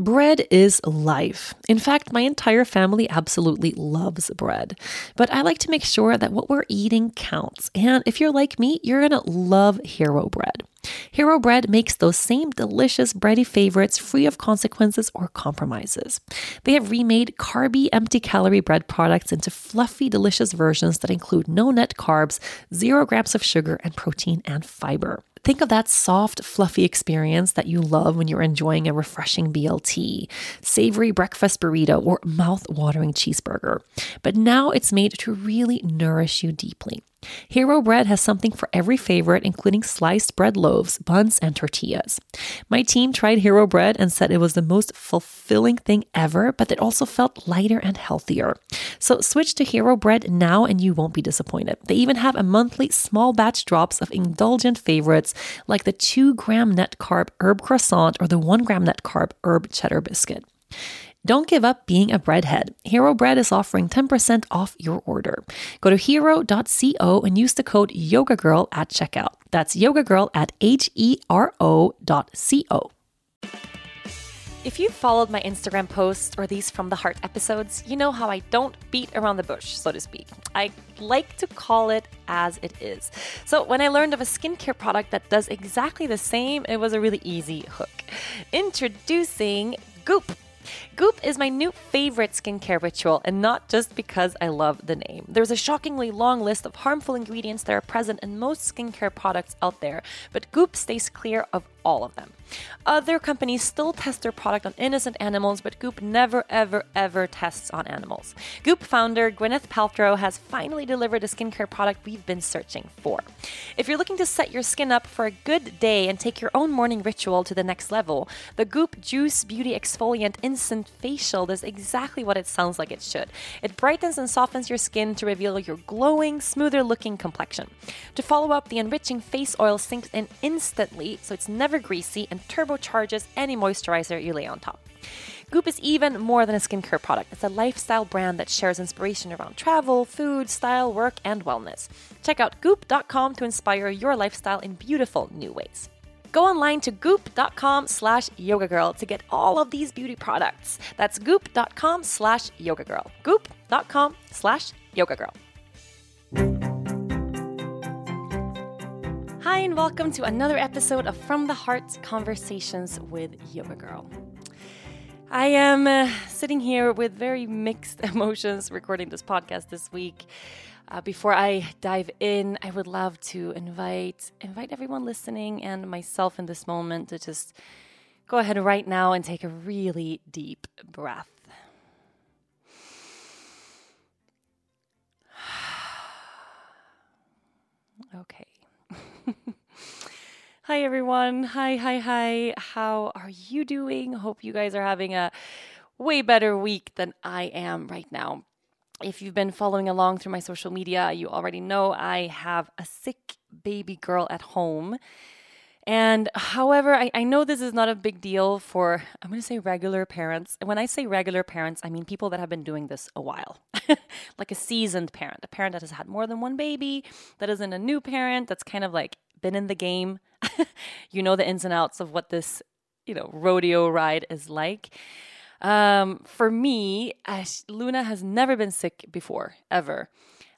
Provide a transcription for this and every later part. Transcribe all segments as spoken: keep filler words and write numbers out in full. Bread is life. In fact, my entire family absolutely loves bread. But I like to make sure that what we're eating counts. And if you're like me, you're going to love Hero Bread. Hero Bread makes those same delicious bready favorites free of consequences or compromises. They have remade carby, empty-calorie bread products into fluffy, delicious versions that include no net carbs, zero grams of sugar, and protein and fiber. Think of that soft, fluffy experience that you love when you're enjoying a refreshing B L T, savory breakfast burrito, or mouth-watering cheeseburger. But now it's made to really nourish you deeply. Hero Bread has something for every favorite, including sliced bread loaves, buns, and tortillas. My team tried Hero Bread and said it was the most fulfilling thing ever, but it also felt lighter and healthier. So switch to Hero Bread now and you won't be disappointed. They even have a monthly small batch drops of indulgent favorites like the two gram net carb herb croissant or the one gram net carb herb cheddar biscuit. Don't give up being a breadhead. Hero Bread is offering ten percent off your order. Go to hero dot co and use the code YogaGirl at checkout. That's YogaGirl at H E R O dot C O. If you've followed my Instagram posts or these From the Heart episodes, you know how I don't beat around the bush, so to speak. I like to call it as it is. So when I learned of a skincare product that does exactly the same, it was a really easy hook. Introducing Goop. Goop is my new favorite skincare ritual, and not just because I love the name. There's a shockingly long list of harmful ingredients that are present in most skincare products out there, but Goop stays clear of all of them. Other companies still test their product on innocent animals, but Goop never, ever, ever tests on animals. Goop founder Gwyneth Paltrow has finally delivered a skincare product we've been searching for. If you're looking to set your skin up for a good day and take your own morning ritual to the next level, the Goop Juice Beauty Exfoliant Instant Facial does exactly what it sounds like it should. It brightens and softens your skin to reveal your glowing, smoother-looking complexion. To follow up, the enriching face oil sinks in instantly, so it's never greasy and turbocharges any moisturizer you lay on top. Goop is even more than a skincare product. It's a lifestyle brand that shares inspiration around travel, food, style, work, and wellness. Check out goop dot com to inspire your lifestyle in beautiful new ways. Go online to goop.com slash yogagirl to get all of these beauty products. That's goop.com slash yogagirl. Goop.com slash yogagirl. Hi, and welcome to another episode of From the Heart Conversations with Yoga Girl. I am uh, sitting here with very mixed emotions recording this podcast this week. Uh, before I dive in, I would love to invite, invite everyone listening and myself in this moment to just go ahead right now and take a really deep breath. Okay. Hi everyone. Hi, hi, hi. How are you doing? Hope you guys are having a way better week than I am right now. If you've been following along through my social media, you already know I have a sick baby girl at home. And however, I, I know this is not a big deal for, I'm going to say regular parents. And when I say regular parents, I mean people that have been doing this a while, like a seasoned parent, a parent that has had more than one baby, that isn't a new parent, that's kind of like been in the game. You know the ins and outs of what this, you know, rodeo ride is like. Um, for me, uh, Luna has never been sick before, ever.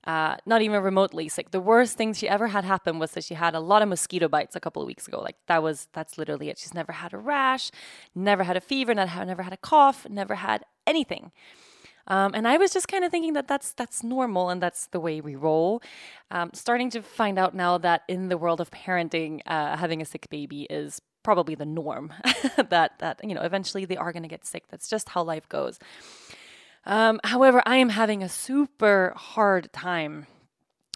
Uh, not even remotely sick. The worst thing she ever had happen was that she had a lot of mosquito bites a couple of weeks ago. Like that was, that's literally it. She's never had a rash, never had a fever, not, never had a cough, never had anything. Um, and I was just kind of thinking that that's, that's normal and that's the way we roll. Um, starting to find out now that in the world of parenting, uh, having a sick baby is probably the norm that, that, you know, eventually they are going to get sick. That's just how life goes. Um, however, I am having a super hard time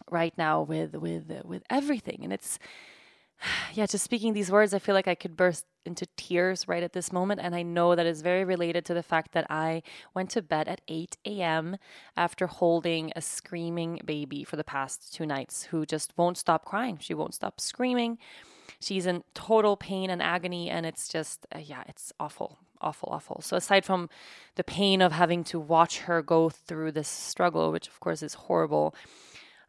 right now with, with, with everything. And it's, yeah, just speaking these words, I feel like I could burst into tears right at this moment. And I know that is very related to the fact that I went to bed at eight a.m. after holding a screaming baby for the past two nights who just won't stop crying. She won't stop screaming. She's in total pain and agony. And it's just, uh, yeah, it's awful. Awful, awful. So aside from the pain of having to watch her go through this struggle, which of course is horrible,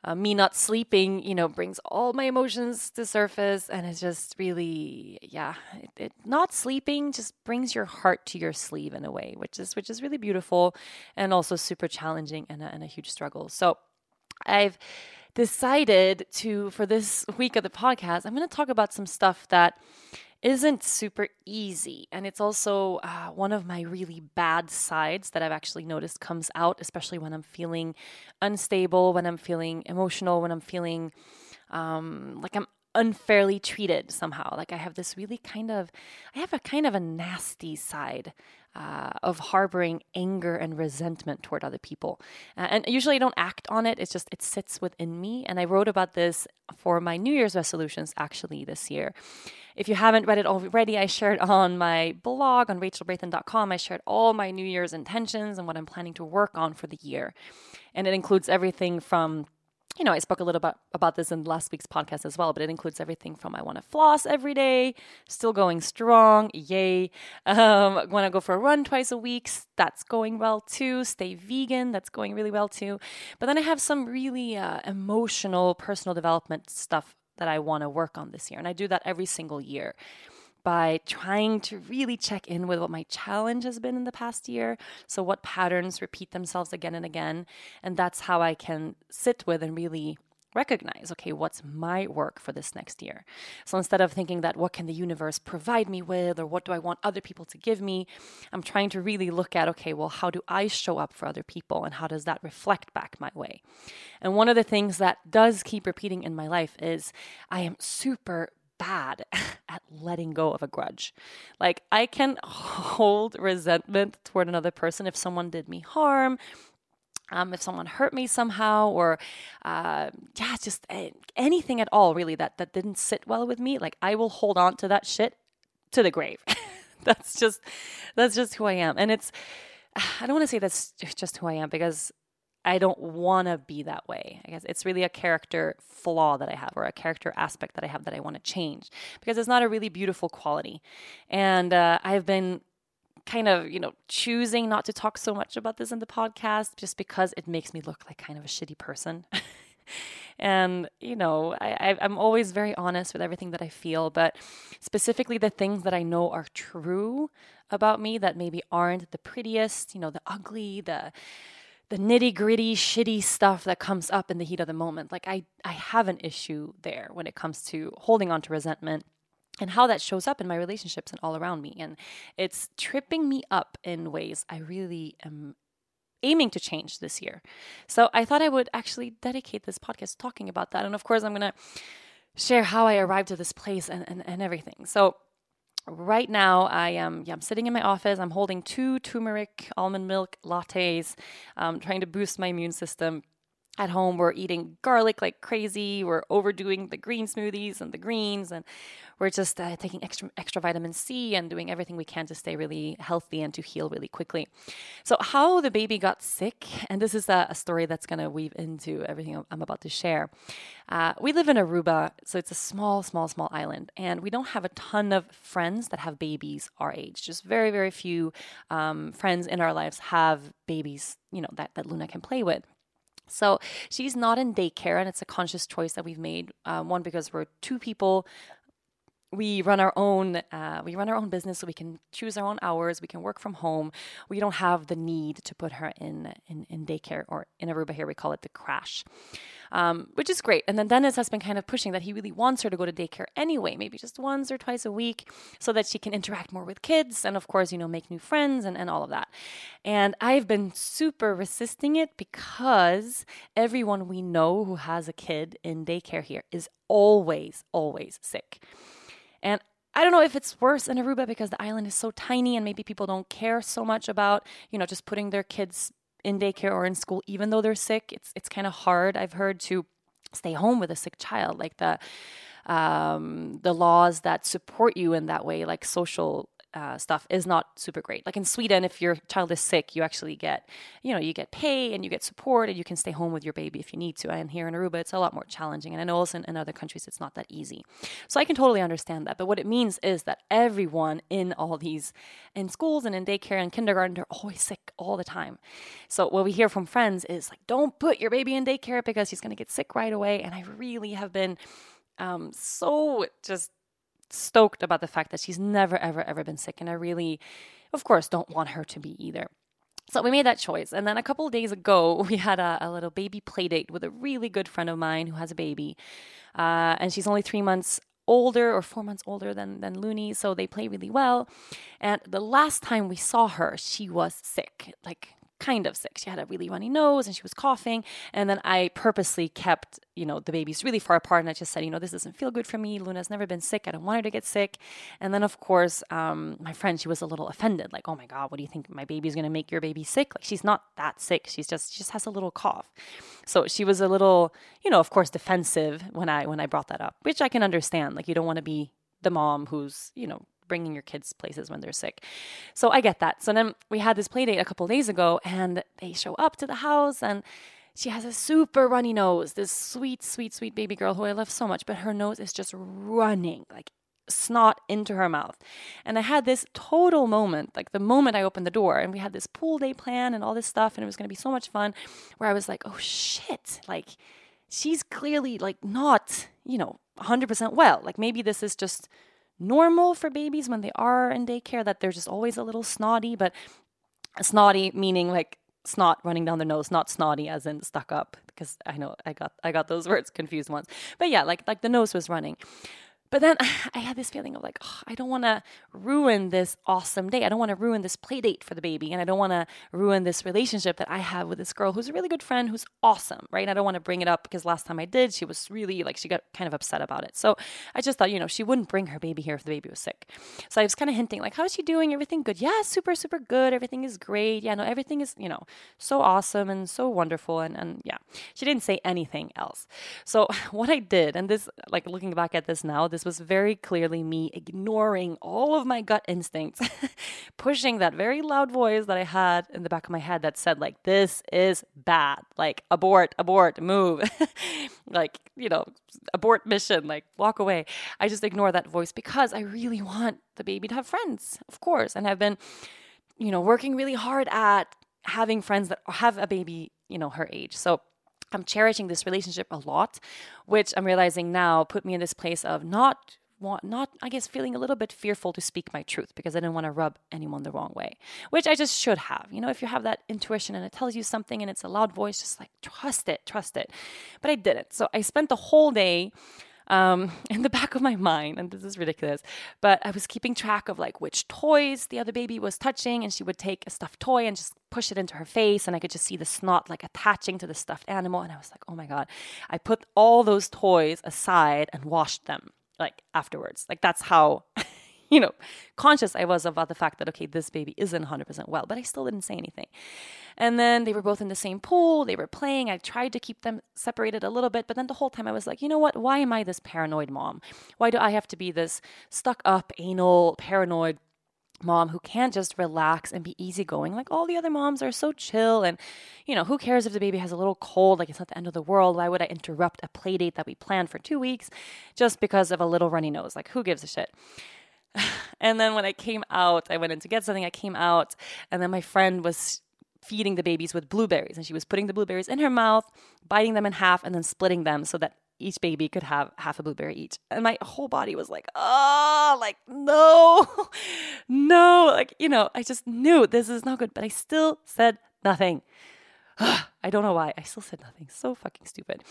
uh, me not sleeping, you know, brings all my emotions to surface. And it's just really, yeah, it, it, not sleeping just brings your heart to your sleeve in a way, which is which is really beautiful and also super challenging and a, and a huge struggle. So I've decided to, for this week of the podcast, I'm going to talk about some stuff that isn't super easy. And it's also uh, one of my really bad sides that I've actually noticed comes out, especially when I'm feeling unstable, when I'm feeling emotional, when I'm feeling um, like I'm unfairly treated somehow. Like I have this really kind of, I have a kind of a nasty side uh, of harboring anger and resentment toward other people. Uh, and usually I don't act on it. It's just, it sits within me. And I wrote about this for my New Year's resolutions actually this year. If you haven't read it already, I shared on my blog on rachel braithen dot com. I shared all my New Year's intentions and what I'm planning to work on for the year. And it includes everything from, you know, I spoke a little about, about this in last week's podcast as well, but it includes everything from I want to floss every day, still going strong, yay. Um, want to go for a run twice a week, that's going well too. Stay vegan, that's going really well too. But then I have some really uh, emotional personal development stuff that I want to work on this year. And I do that every single year by trying to really check in with what my challenge has been in the past year. So what patterns repeat themselves again and again. And that's how I can sit with and really recognize, okay, what's my work for this next year? So instead of thinking that what can the universe provide me with, or what do I want other people to give me, I'm trying to really look at, okay, well, how do I show up for other people and how does that reflect back my way? And one of the things that does keep repeating in my life is I am super bad at letting go of a grudge. Like I can hold resentment toward another person if someone did me harm, Um, if someone hurt me somehow, or uh, yeah, just uh, anything at all, really, that, that didn't sit well with me, like I will hold on to that shit to the grave. that's just that's just who I am. And it's, I don't want to say that's just who I am because I don't want to be that way. I guess it's really a character flaw that I have, or a character aspect that I have that I want to change, because it's not a really beautiful quality. And uh, I've been kind of, you know, choosing not to talk so much about this in the podcast just because it makes me look like kind of a shitty person. And, you know, I, I'm always very honest with everything that I feel, but specifically the things that I know are true about me that maybe aren't the prettiest, you know, the ugly, the the nitty-gritty, shitty stuff that comes up in the heat of the moment. Like I, I have an issue there when it comes to holding on to resentment and how that shows up in my relationships and all around me. And it's tripping me up in ways I really am aiming to change this year. So I thought I would actually dedicate this podcast talking about that. And of course, I'm going to share how I arrived to this place and, and, and everything. So right now, I am yeah, I'm sitting in my office. I'm holding two turmeric almond milk lattes, um, trying to boost my immune system. At home, we're eating garlic like crazy. We're overdoing the green smoothies and the greens, and we're just uh, taking extra extra vitamin C and doing everything we can to stay really healthy and to heal really quickly. So how the baby got sick, and this is a, a story that's going to weave into everything I'm about to share. Uh, we live in Aruba, so it's a small, small, small island, and we don't have a ton of friends that have babies our age. Just very, very few um, friends in our lives have babies, you know, that, that Luna can play with. So she's not in daycare, and it's a conscious choice that we've made. Um, one, because we're two people, we run our own, uh, we run our own business, so we can choose our own hours. We can work from home. We don't have the need to put her in in, in daycare, or in Aruba here we call it the crash, um, which is great. And then Dennis has been kind of pushing that he really wants her to go to daycare anyway, maybe just once or twice a week, so that she can interact more with kids and, of course, you know, make new friends and, and all of that. And I've been super resisting it because everyone we know who has a kid in daycare here is always, always sick. And I don't know if it's worse in Aruba because the island is so tiny, and maybe people don't care so much about, you know, just putting their kids in daycare or in school, even though they're sick. It's it's kind of hard, I've heard, to stay home with a sick child. Like the um, the laws that support you in that way, like social uh, stuff is not super great. Like in Sweden, if your child is sick, you actually get, you know, you get pay and you get support and you can stay home with your baby if you need to. And here in Aruba, it's a lot more challenging. And I know also in, in other countries, it's not that easy. So I can totally understand that. But what it means is that everyone in all these, in schools and in daycare and kindergarten, they're always sick all the time. So what we hear from friends is like, don't put your baby in daycare because he's going to get sick right away. And I really have been um, so just stoked about the fact that she's never, ever, ever been sick. And I really, of course, don't want her to be either. So we made that choice. And then a couple of days ago, we had a, a little baby play date with a really good friend of mine who has a baby. Uh, and she's only three months older or four months older than, than Looney. So they play really well. And the last time we saw her, she was sick, like kind of sick. She had a really runny nose and she was coughing. And then I purposely kept, you know, the babies really far apart. And I just said, you know, this doesn't feel good for me. Luna's never been sick. I don't want her to get sick. And then of course, um, my friend, she was a little offended. Like, oh my God, what do you think? My baby's going to make your baby sick? Like, she's not that sick. She's just, she just has a little cough. So she was a little, you know, of course, defensive when I, when I brought that up, which I can understand. Like, you don't want to be the mom who's, you know, bringing your kids places when they're sick. So I get that. So then we had this play date a couple days ago and they show up to the house and she has a super runny nose, this sweet, sweet, sweet baby girl who I love so much, but her nose is just running like snot into her mouth. And I had this total moment, like the moment I opened the door, and we had this pool day plan and all this stuff. And it was going to be so much fun, where I was like, oh shit, like she's clearly like not, you know, one hundred percent well, like maybe this is just normal for babies when they are in daycare, that they're just always a little snotty, but snotty meaning like snot running down their nose, not snotty as in stuck up, because I know I got I got those words confused once. But yeah, like like the nose was running. But then I had this feeling of like, oh, I don't want to ruin this awesome day. I don't want to ruin this play date for the baby. And I don't want to ruin this relationship that I have with this girl who's a really good friend, who's awesome, right? And I don't want to bring it up because last time I did, she was really like, she got kind of upset about it. So I just thought, you know, she wouldn't bring her baby here if the baby was sick. So I was kind of hinting like, how's she doing? Everything good? Yeah, super, super good. Everything is great. Yeah, no, everything is, you know, so awesome and so wonderful. And, and yeah, she didn't say anything else. So what I did, and this, like looking back at this now, this was very clearly me ignoring all of my gut instincts, pushing that very loud voice that I had in the back of my head that said like, this is bad, like abort, abort, move, like, you know, abort mission, like walk away. I just ignore that voice because I really want the baby to have friends, of course. And I've been, you know, working really hard at having friends that have a baby, you know, her age. So I'm cherishing this relationship a lot, which I'm realizing now put me in this place of not want, not, I guess, feeling a little bit fearful to speak my truth because I didn't want to rub anyone the wrong way, which I just should have. You know, if you have that intuition and it tells you something and it's a loud voice, just like, trust it, trust it. But I didn't. So I spent the whole day Um, in the back of my mind, and this is ridiculous, but I was keeping track of like which toys the other baby was touching, and she would take a stuffed toy and just push it into her face, and I could just see the snot like attaching to the stuffed animal, and I was like, oh my God. I put all those toys aside and washed them like afterwards. Like that's how, you know, conscious I was about the fact that, okay, this baby isn't one hundred percent well, but I still didn't say anything. And then they were both in the same pool. They were playing. I tried to keep them separated a little bit, but then the whole time I was like, you know what? Why am I this paranoid mom? Why do I have to be this stuck up, anal, paranoid mom who can't just relax and be easygoing? Like all the other moms are so chill, and, you know, who cares if the baby has a little cold? Like it's not the end of the world. Why would I interrupt a play date that we planned for two weeks just because of a little runny nose? Like who gives a shit? And then when I came out, I went in to get something. I came out, and then my friend was feeding the babies with blueberries, and she was putting the blueberries in her mouth, biting them in half, and then splitting them so that each baby could have half a blueberry each. And my whole body was like, oh, like, no, no. Like, you know, I just knew this is not good, but I still said nothing. I don't know why. I still said nothing. So fucking stupid.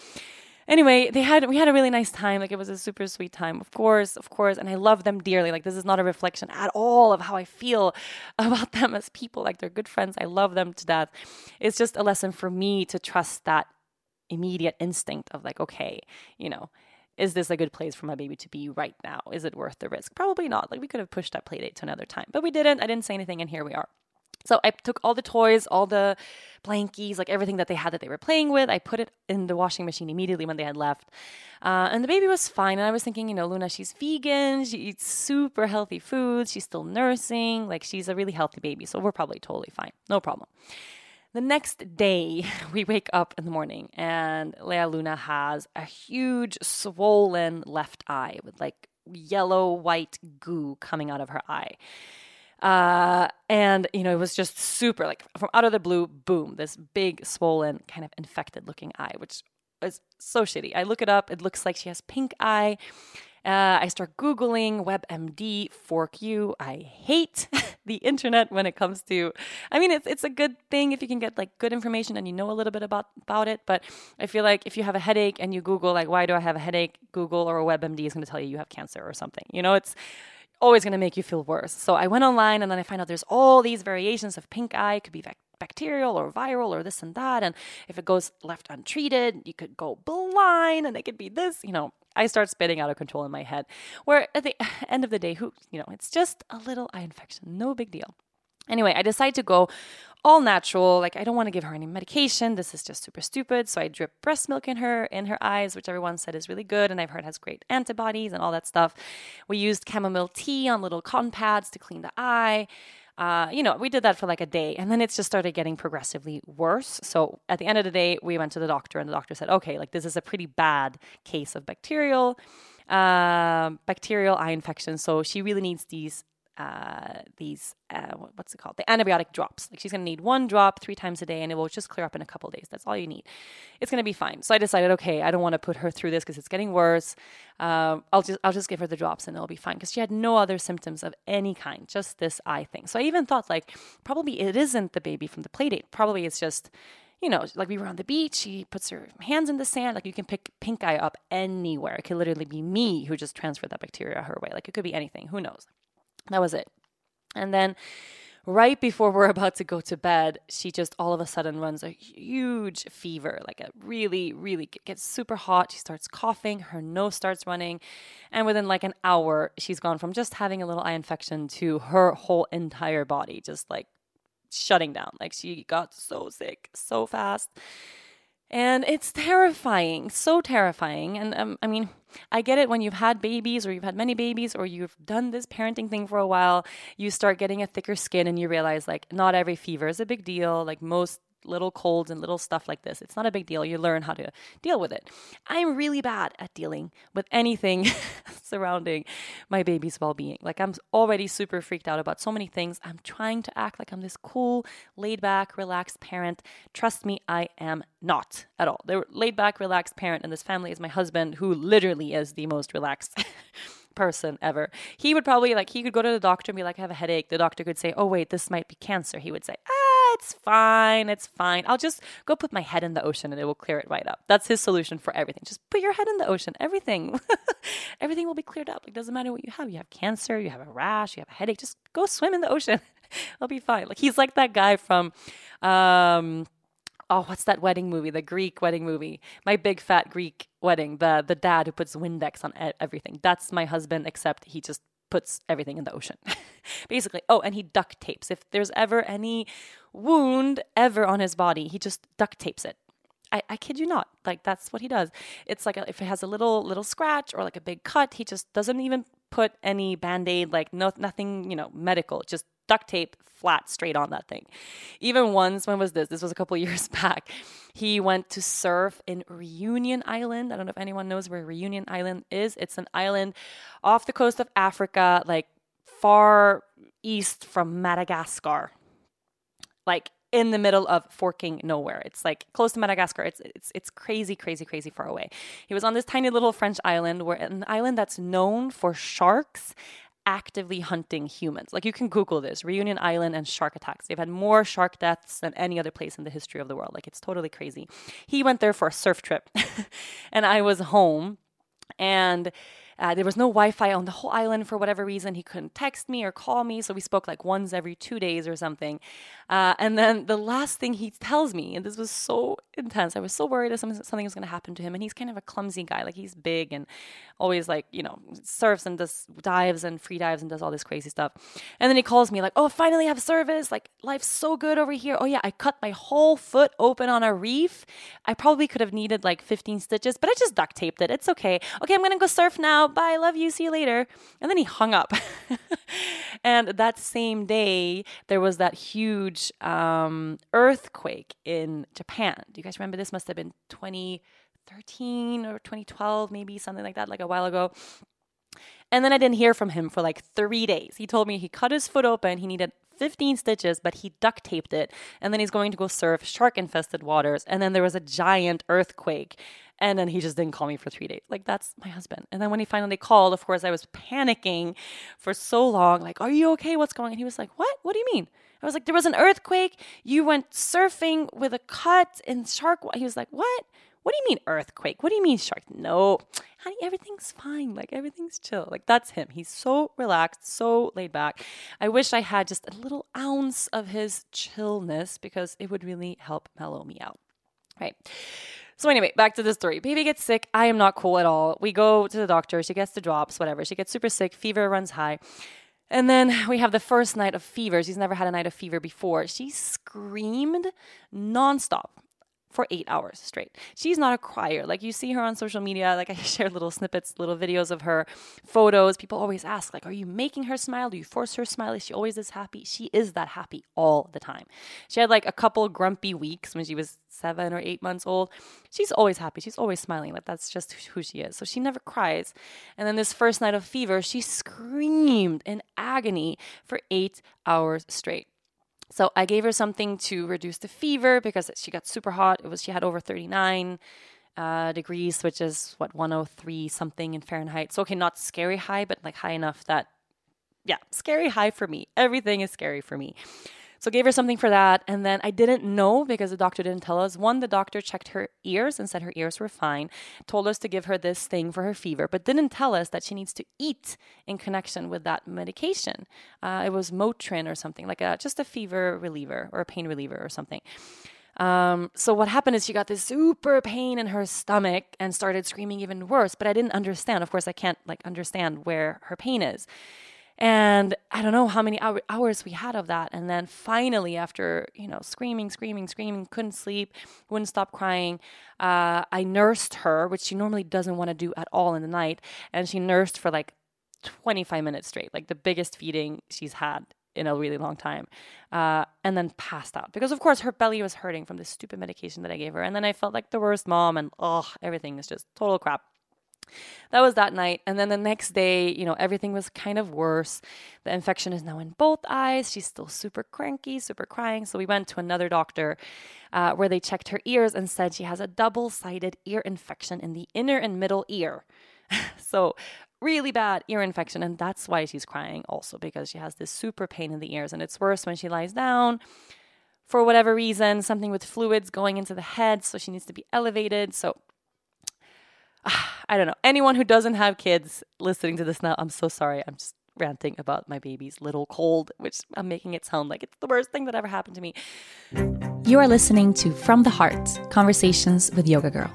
Anyway, they had we had a really nice time. Like it was a super sweet time, of course, of course. And I love them dearly. Like this is not a reflection at all of how I feel about them as people. Like they're good friends. I love them to death. It's just a lesson for me to trust that immediate instinct of like, okay, you know, is this a good place for my baby to be right now? Is it worth the risk? Probably not. Like we could have pushed that play date to another time, but we didn't. I didn't say anything, and here we are. So I took all the toys, all the blankies, like everything that they had that they were playing with. I put it in the washing machine immediately when they had left. Uh, and the baby was fine. And I was thinking, you know, Luna, she's vegan. She eats super healthy food. She's still nursing. Like, she's a really healthy baby. So we're probably totally fine. No problem. The next day, we wake up in the morning and Lea Luna has a huge swollen left eye with like yellow, white goo coming out of her eye. Uh, and, you know, it was just super, like, from out of the blue, boom, this big, swollen, kind of infected-looking eye, which is so shitty. I look it up. It looks like she has pink eye. Uh, I start Googling WebMD, fork you. I hate the internet when it comes to, I mean, it's it's a good thing if you can get, like, good information and you know a little bit about, about it, but I feel like if you have a headache and you Google, like, why do I have a headache, Google or a WebMD is going to tell you you have cancer or something. You know, it's always going to make you feel worse. So I went online and then I find out there's all these variations of pink eye. It could be vac- bacterial or viral or this and that. And if it goes left untreated, you could go blind and it could be this, you know. I start spitting out of control in my head. Where at the end of the day, who, you know, it's just a little eye infection. No big deal. Anyway, I decide to go all natural. Like, I don't want to give her any medication. This is just super stupid. So I drip breast milk in her, in her eyes, which everyone said is really good. And I've heard has great antibodies and all that stuff. We used chamomile tea on little cotton pads to clean the eye. Uh, you know, we did that for like a day. And then it just started getting progressively worse. So at the end of the day, we went to the doctor and the doctor said, okay, like, this is a pretty bad case of bacterial, uh, bacterial eye infection. So she really needs these Uh, these, uh, what's it called? The antibiotic drops. Like, she's going to need one drop three times a day and it will just clear up in a couple of days. That's all you need. It's going to be fine. So I decided, okay, I don't want to put her through this because it's getting worse. Um, I'll just, I'll just give her the drops and it'll be fine, because she had no other symptoms of any kind, just this eye thing. So I even thought, like, probably it isn't the baby from the play date. Probably it's just, you know, like, we were on the beach, she puts her hands in the sand. Like, you can pick pink eye up anywhere. It could literally be me who just transferred that bacteria her way. Like, it could be anything. Who knows? That was it. And then right before we're about to go to bed, she just all of a sudden runs a huge fever, like a really, really gets super hot. She starts coughing. Her nose starts running. And within like an hour, she's gone from just having a little eye infection to her whole entire body just like shutting down. Like, she got so sick so fast. And it's terrifying, so terrifying. And um, I mean, I get it when you've had babies or you've had many babies or you've done this parenting thing for a while, you start getting a thicker skin and you realize, like, not every fever is a big deal. Like, most little colds and little stuff like this, it's not a big deal. You learn how to deal with it. I'm really bad at dealing with anything surrounding my baby's well-being. Like, I'm already super freaked out about so many things. I'm trying to act like I'm this cool, laid-back, relaxed parent. Trust me, I am not at all. The laid-back, relaxed parent in this family is my husband, who literally is the most relaxed person ever. He would probably, like, he could go to the doctor and be like, I have a headache. The doctor could say, oh, wait, this might be cancer. He would say, ah, it's fine. It's fine. I'll just go put my head in the ocean and it will clear it right up. That's his solution for everything. Just put your head in the ocean. Everything, everything will be cleared up. Like, doesn't matter what you have. You have cancer, you have a rash, you have a headache. Just go swim in the ocean. It'll be fine. Like, he's like that guy from, um, oh, what's that wedding movie? The Greek wedding movie. My Big Fat Greek Wedding. The the dad who puts Windex on everything. That's my husband, except he just puts everything in the ocean. Basically. Oh, and he duct tapes. If there's ever any wound ever on his body, he just duct tapes it. I, I kid you not. Like, that's what he does. It's like a, if it has a little little scratch or like a big cut, he just doesn't even put any Band-Aid, like no nothing, you know, medical. Just duct tape flat straight on that thing. Even once, when was this? This was a couple years back. He went to surf in Reunion Island. I don't know if anyone knows where Reunion Island is. It's an island off the coast of Africa, like far east from Madagascar, like in the middle of forking nowhere. It's like close to Madagascar. It's it's it's crazy, crazy, crazy far away. He was on this tiny little French island, where an island that's known for sharks actively hunting humans. Like, you can Google this, Reunion Island and shark attacks. They've had more shark deaths than any other place in the history of the world. Like, it's totally crazy. He went there for a surf trip and I was home, and Uh, there was no Wi-Fi on the whole island for whatever reason. He couldn't text me or call me, so we spoke like once every two days or something. Uh, and then the last thing he tells me, and this was so intense, I was so worried that something, something was going to happen to him. And he's kind of a clumsy guy, like he's big and always like, you know, surfs and does dives and free dives and does all this crazy stuff. And then he calls me like, oh, finally have service. Like, life's so good over here. Oh yeah, I cut my whole foot open on a reef. I probably could have needed like fifteen stitches, but I just duct taped it. It's okay. Okay, I'm going to go surf now. Bye. Love you. See you later. And then he hung up. And that same day, there was that huge um, earthquake in Japan. Do you guys remember this? Must have been twenty thirteen or twenty twelve, maybe something like that, like a while ago. And then I didn't hear from him for like three days. He told me he cut his foot open. He needed fifteen stitches, but he duct taped it. And then he's going to go surf shark-infested waters. And then there was a giant earthquake. And then he just didn't call me for three days. Like, that's my husband. And then when he finally called, of course, I was panicking for so long. Like, are you okay? What's going on? And he was like, what? What do you mean? I was like, there was an earthquake. You went surfing with a cut and shark. He was like, what? What do you mean earthquake? What do you mean shark? No, honey, everything's fine. Like, everything's chill. Like, that's him. He's so relaxed, so laid back. I wish I had just a little ounce of his chillness because it would really help mellow me out. Right. So anyway, back to the story. Baby gets sick. I am not cool at all. We go to the doctor. She gets the drops, whatever. She gets super sick. Fever runs high. And then we have the first night of fever. She's never had a night of fever before. She screamed nonstop for eight hours straight. She's not a crier. Like, you see her on social media. Like, I share little snippets, little videos of her, photos. People always ask, like, are you making her smile? Do you force her smile? Is she always this happy? She is that happy all the time. She had like a couple grumpy weeks when she was seven or eight months old. She's always happy. She's always smiling. Like, that's just who she is. So she never cries. And then this first night of fever, she screamed in agony for eight hours straight. So I gave her something to reduce the fever because she got super hot. It was, she had over thirty-nine uh, degrees, which is what, one oh three something in Fahrenheit. So, okay, not scary high, but like high enough that, yeah, scary high for me. Everything is scary for me. So gave her something for that. And then I didn't know because the doctor didn't tell us. One, the doctor checked her ears and said her ears were fine, told us to give her this thing for her fever, but didn't tell us that she needs to eat in connection with that medication. Uh, it was Motrin or something, like a, just a fever reliever or a pain reliever or something. Um, so what happened is she got this super pain in her stomach and started screaming even worse, but I didn't understand. Of course, I can't like understand where her pain is. And I don't know how many hour, hours we had of that. And then finally, after, you know, screaming, screaming, screaming, couldn't sleep, wouldn't stop crying, uh, I nursed her, which she normally doesn't want to do at all in the night. And she nursed for like twenty-five minutes straight, like the biggest feeding she's had in a really long time, uh, and then passed out. Because, of course, her belly was hurting from this stupid medication that I gave her. And then I felt like the worst mom and, oh, everything is just total crap. That was that night. And then the next day, you know, everything was kind of worse. The infection is now in both eyes. She's still super cranky, super crying. So we went to another doctor uh, where they checked her ears and said she has a double-sided ear infection in the inner and middle ear. So really bad ear infection. And that's why she's crying also, because she has this super pain in the ears. And it's worse when she lies down. For whatever reason, something with fluids going into the head. So she needs to be elevated. So I don't know. Anyone who doesn't have kids listening to this now, I'm so sorry. I'm just ranting about my baby's little cold, which I'm making it sound like it's the worst thing that ever happened to me. You are listening to From the Heart, Conversations with Yoga Girl.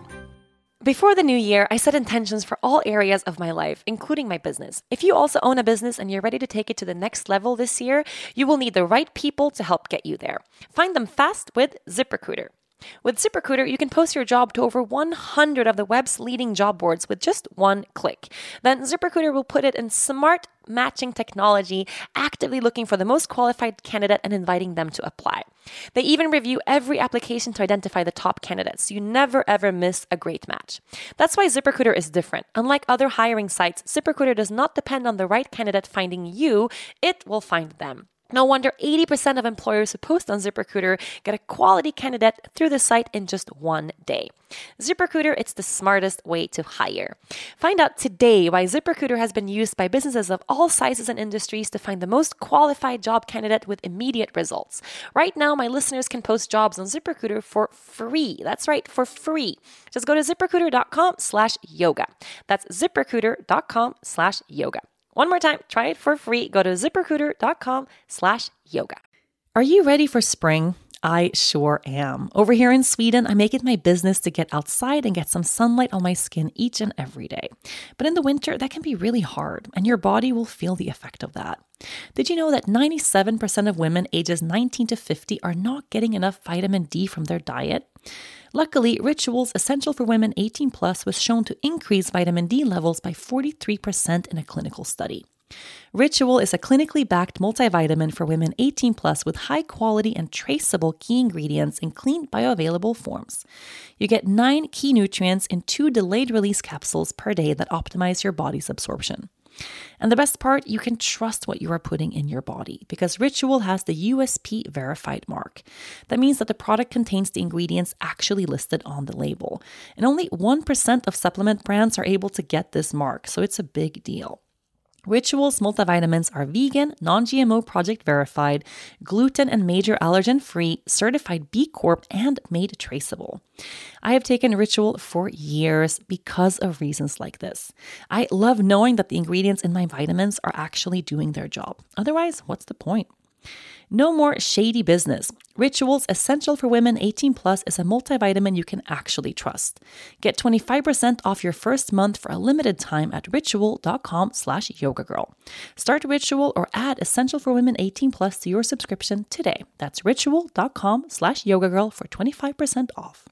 Before the new year, I set intentions for all areas of my life, including my business. If you also own a business and you're ready to take it to the next level this year, you will need the right people to help get you there. Find them fast with ZipRecruiter. With ZipRecruiter, you can post your job to over one hundred of the web's leading job boards with just one click. Then ZipRecruiter will put it in smart matching technology, actively looking for the most qualified candidate and inviting them to apply. They even review every application to identify the top candidates. You never ever miss a great match. That's why ZipRecruiter is different. Unlike other hiring sites, ZipRecruiter does not depend on the right candidate finding you, it will find them. No wonder eighty percent of employers who post on ZipRecruiter get a quality candidate through the site in just one day. ZipRecruiter, it's the smartest way to hire. Find out today why ZipRecruiter has been used by businesses of all sizes and industries to find the most qualified job candidate with immediate results. Right now, my listeners can post jobs on ZipRecruiter for free. That's right, for free. Just go to ZipRecruiter.com slash yoga. That's ZipRecruiter.com slash yoga. One more time, try it for free. Go to ZipRecruiter.com slash yoga. Are you ready for spring? I sure am. Over here in Sweden, I make it my business to get outside and get some sunlight on my skin each and every day. But in the winter, that can be really hard, and your body will feel the effect of that. Did you know that ninety-seven percent of women ages nineteen to fifty are not getting enough vitamin D from their diet? Luckily, Ritual's Essential for Women eighteen plus was shown to increase vitamin D levels by forty-three percent in a clinical study. Ritual is a clinically backed multivitamin for women eighteen plus with high quality and traceable key ingredients in clean bioavailable forms. You get nine key nutrients in two delayed release capsules per day that optimize your body's absorption. And the best part, you can trust what you are putting in your body because Ritual has the U S P verified mark. That means that the product contains the ingredients actually listed on the label. And only one percent of supplement brands are able to get this mark, so it's a big deal. Ritual's multivitamins are vegan, non-G M O project verified, gluten and major allergen free, certified B Corp, and made traceable. I have taken Ritual for years because of reasons like this. I love knowing that the ingredients in my vitamins are actually doing their job. Otherwise, what's the point? No more shady business. Ritual's Essential for Women eighteen plus is a multivitamin you can actually trust. Get twenty-five percent off your first month for a limited time at ritual.com slash yoga girl. Start Ritual or add Essential for Women eighteen plus to your subscription today. That's ritual.com slash yoga girl for twenty-five percent off.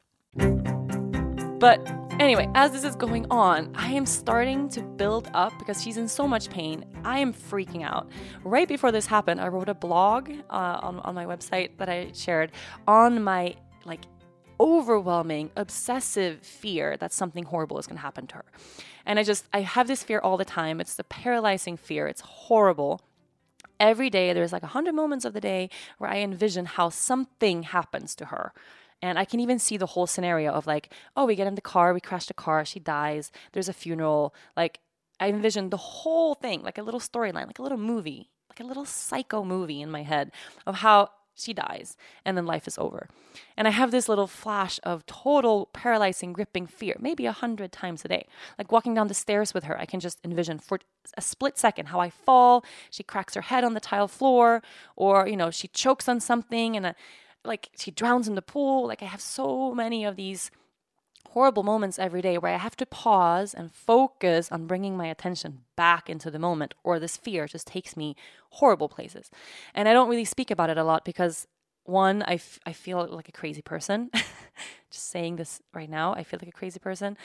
But anyway, as this is going on, I am starting to build up because she's in so much pain. I am freaking out. Right before this happened, I wrote a blog uh, on, on my website that I shared on my like overwhelming, obsessive fear that something horrible is going to happen to her. And I just, I have this fear all the time. It's the paralyzing fear. It's horrible. Every day, there's like one hundred moments of the day where I envision how something happens to her. And I can even see the whole scenario of like, oh, we get in the car, we crash the car, she dies, there's a funeral. Like, I envisioned the whole thing, like a little storyline, like a little movie, like a little psycho movie in my head of how she dies and then life is over. And I have this little flash of total paralyzing, gripping fear, maybe a hundred times a day. Like walking down the stairs with her, I can just envision for a split second how I fall, she cracks her head on the tile floor, or, you know, she chokes on something and a, like she drowns in the pool. Like I have so many of these horrible moments every day where I have to pause and focus on bringing my attention back into the moment, or this fear just takes me horrible places. And I don't really speak about it a lot because one, I, f- I feel like a crazy person. Just saying this right now, I feel like a crazy person.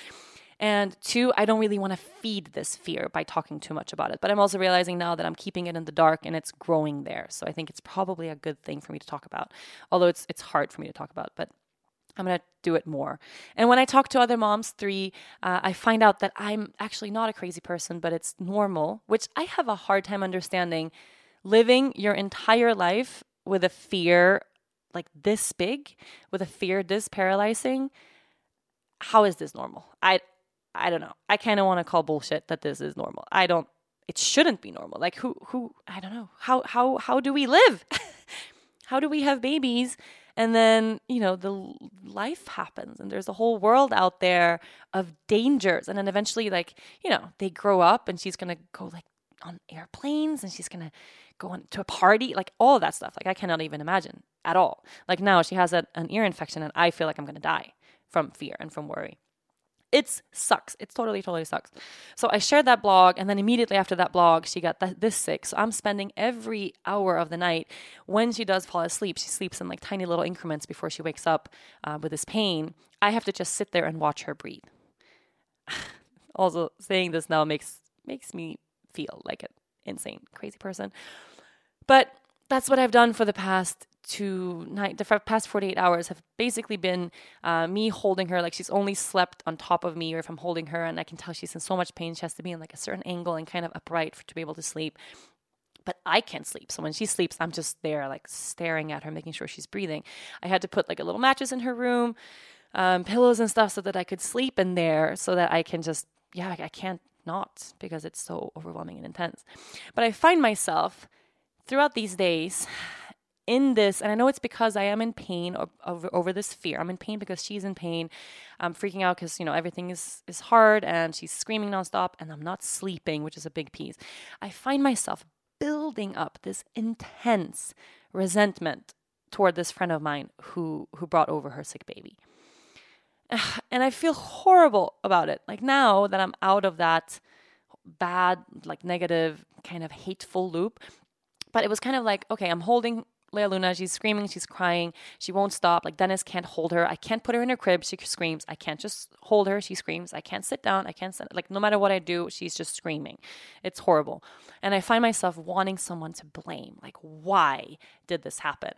And two, I don't really want to feed this fear by talking too much about it. But I'm also realizing now that I'm keeping it in the dark and it's growing there. So I think it's probably a good thing for me to talk about, although it's it's hard for me to talk about. But I'm going to do it more. And when I talk to other moms, three, uh, I find out that I'm actually not a crazy person, but it's normal, which I have a hard time understanding. Living your entire life with a fear like this big, with a fear this paralyzing, how is this normal? I I don't know. I kind of want to call bullshit that this is normal. I don't, it shouldn't be normal. Like who, who, I don't know. How, how, how do we live? How do we have babies? And then, you know, the life happens and there's a whole world out there of dangers. And then eventually like, you know, they grow up and she's going to go like on airplanes and she's going to go on to a party, like all of that stuff. Like I cannot even imagine at all. Like now she has a, an ear infection and I feel like I'm going to die from fear and from worry. It sucks. It totally, totally sucks. So I shared that blog, and then immediately after that blog, she got th- this sick. So I'm spending every hour of the night when she does fall asleep. She sleeps in like tiny little increments before she wakes up uh, with this pain. I have to just sit there and watch her breathe. Also, saying this now makes makes me feel like an insane, crazy person. But that's what I've done for the past to nine, the past forty-eight hours have basically been uh, me holding her. Like she's only slept on top of me, or if I'm holding her and I can tell she's in so much pain, she has to be in like a certain angle and kind of upright for, to be able to sleep. but I can't sleep. So when she sleeps, I'm just there like staring at her, making sure she's breathing. I had to put like a little mattress in her room, um, pillows and stuff so that I could sleep in there so that I can just, yeah, I can't not because it's so overwhelming and intense. But I find myself throughout these days in this, and I know it's because I am in pain over, over this fear. I'm in pain because she's in pain. I'm freaking out because, you know, everything is, is hard and she's screaming nonstop and I'm not sleeping, which is a big piece. I find myself building up this intense resentment toward this friend of mine who, who brought over her sick baby. And I feel horrible about it. Like now that I'm out of that bad, like negative kind of hateful loop, but it was kind of like, okay, I'm holding Leia Luna. She's screaming. She's crying. She won't stop. Like Dennis can't hold her. I can't put her in her crib. She screams. I can't just hold her. She screams. I can't sit down. I can't sit. Like no matter what I do, she's just screaming. It's horrible. And I find myself wanting someone to blame. Like why did this happen?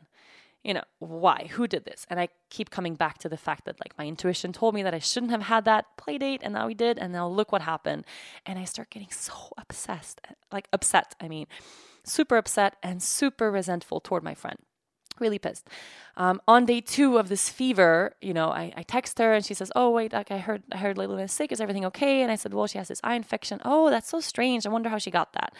You know, why? Who did this? And I keep coming back to the fact that like my intuition told me that I shouldn't have had that play date and now we did and now look what happened. And I start getting so obsessed, like upset, I mean, super upset and super resentful toward my friend. Really pissed. Um, on day two of this fever, you know, I, I text her and she says, oh, wait, like I heard I heard Leiluna is sick. Is everything okay? And I said, well, she has this eye infection. Oh, that's so strange. I wonder how she got that.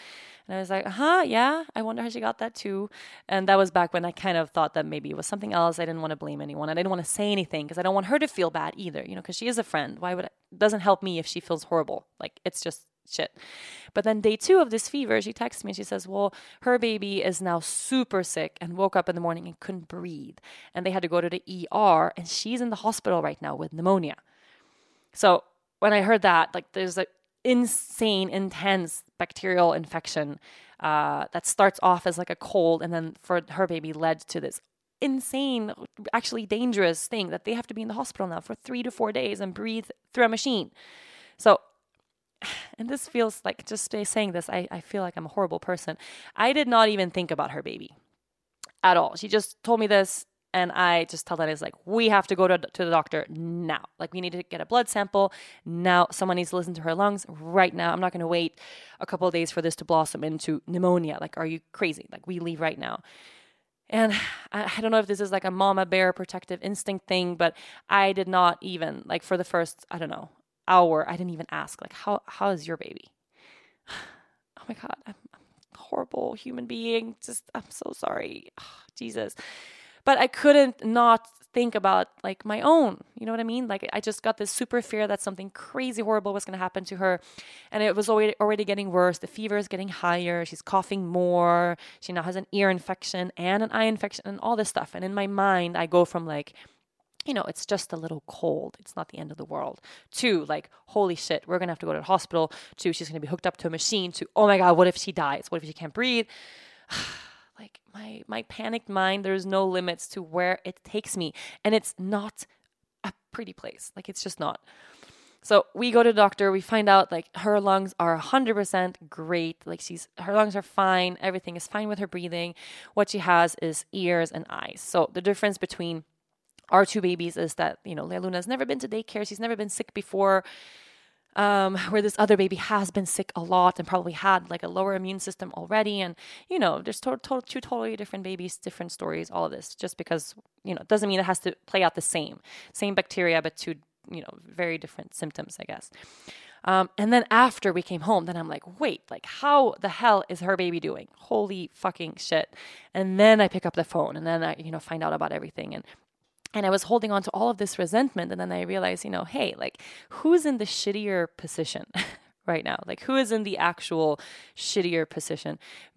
And I was like, huh, yeah, I wonder how she got that too. And that was back when I kind of thought that maybe it was something else. I didn't want to blame anyone. I didn't want to say anything because I don't want her to feel bad either, you know, because she is a friend. Why would I? It doesn't help me if she feels horrible. Like, it's just shit. But then day two of this fever, she texts me and she says, well, her baby is now super sick and woke up in the morning and couldn't breathe. And they had to go to the E R and she's in the hospital right now with pneumonia. So when I heard that, like there's an insane, intense bacterial infection uh, that starts off as like a cold and then for her baby led to this insane, actually dangerous thing that they have to be in the hospital now for three to four days and breathe through a machine. So and this feels like, just saying this, I, I feel like I'm a horrible person. I did not even think about her baby at all. She just told me this, and I just tell Dennis, like, we have to go to, to the doctor now. Like, we need to get a blood sample now. Someone needs to listen to her lungs right now. I'm not going to wait a couple of days for this to blossom into pneumonia. Like, are you crazy? Like, we leave right now. And I, I don't know if this is like a mama bear protective instinct thing, but I did not even, like, for the first, I don't know, hour, I didn't even ask, like, how how is your baby? Oh my God, I'm, I'm a horrible human being. Just, I'm so sorry. Oh, Jesus. But I couldn't not think about, like, my own. You know what I mean? Like, I just got this super fear that something crazy horrible was going to happen to her. And it was already, already getting worse. The fever is getting higher. She's coughing more. She now has an ear infection and an eye infection and all this stuff. And in my mind, I go from, like, you know, it's just a little cold. It's not the end of the world. Two, like, holy shit, we're going to have to go to the hospital. Two, she's going to be hooked up to a machine. Two, oh my God, what if she dies? What if she can't breathe? Like my, my panicked mind, there's no limits to where it takes me. And it's not a pretty place. Like, it's just not. So we go to the doctor. We find out, like, her lungs are one hundred percent great. Like, she's, her lungs are fine. Everything is fine with her breathing. What she has is ears and eyes. So the difference between our two babies is that, you know, Leiluna has never been to daycare. She's never been sick before, um, where this other baby has been sick a lot and probably had like a lower immune system already. And, you know, there's to- to- two totally different babies, different stories, all of this, just because, you know, it doesn't mean it has to play out the same, same bacteria, but two, you know, very different symptoms, I guess. Um, and then after we came home, then I'm like, wait, like how the hell is her baby doing? Holy fucking shit. And then I pick up the phone and then I, you know, find out about everything. And And I was holding on to all of this resentment. And then I realized, you know, hey, like who's in the shittier position right now? Like who is in the actual shittier position?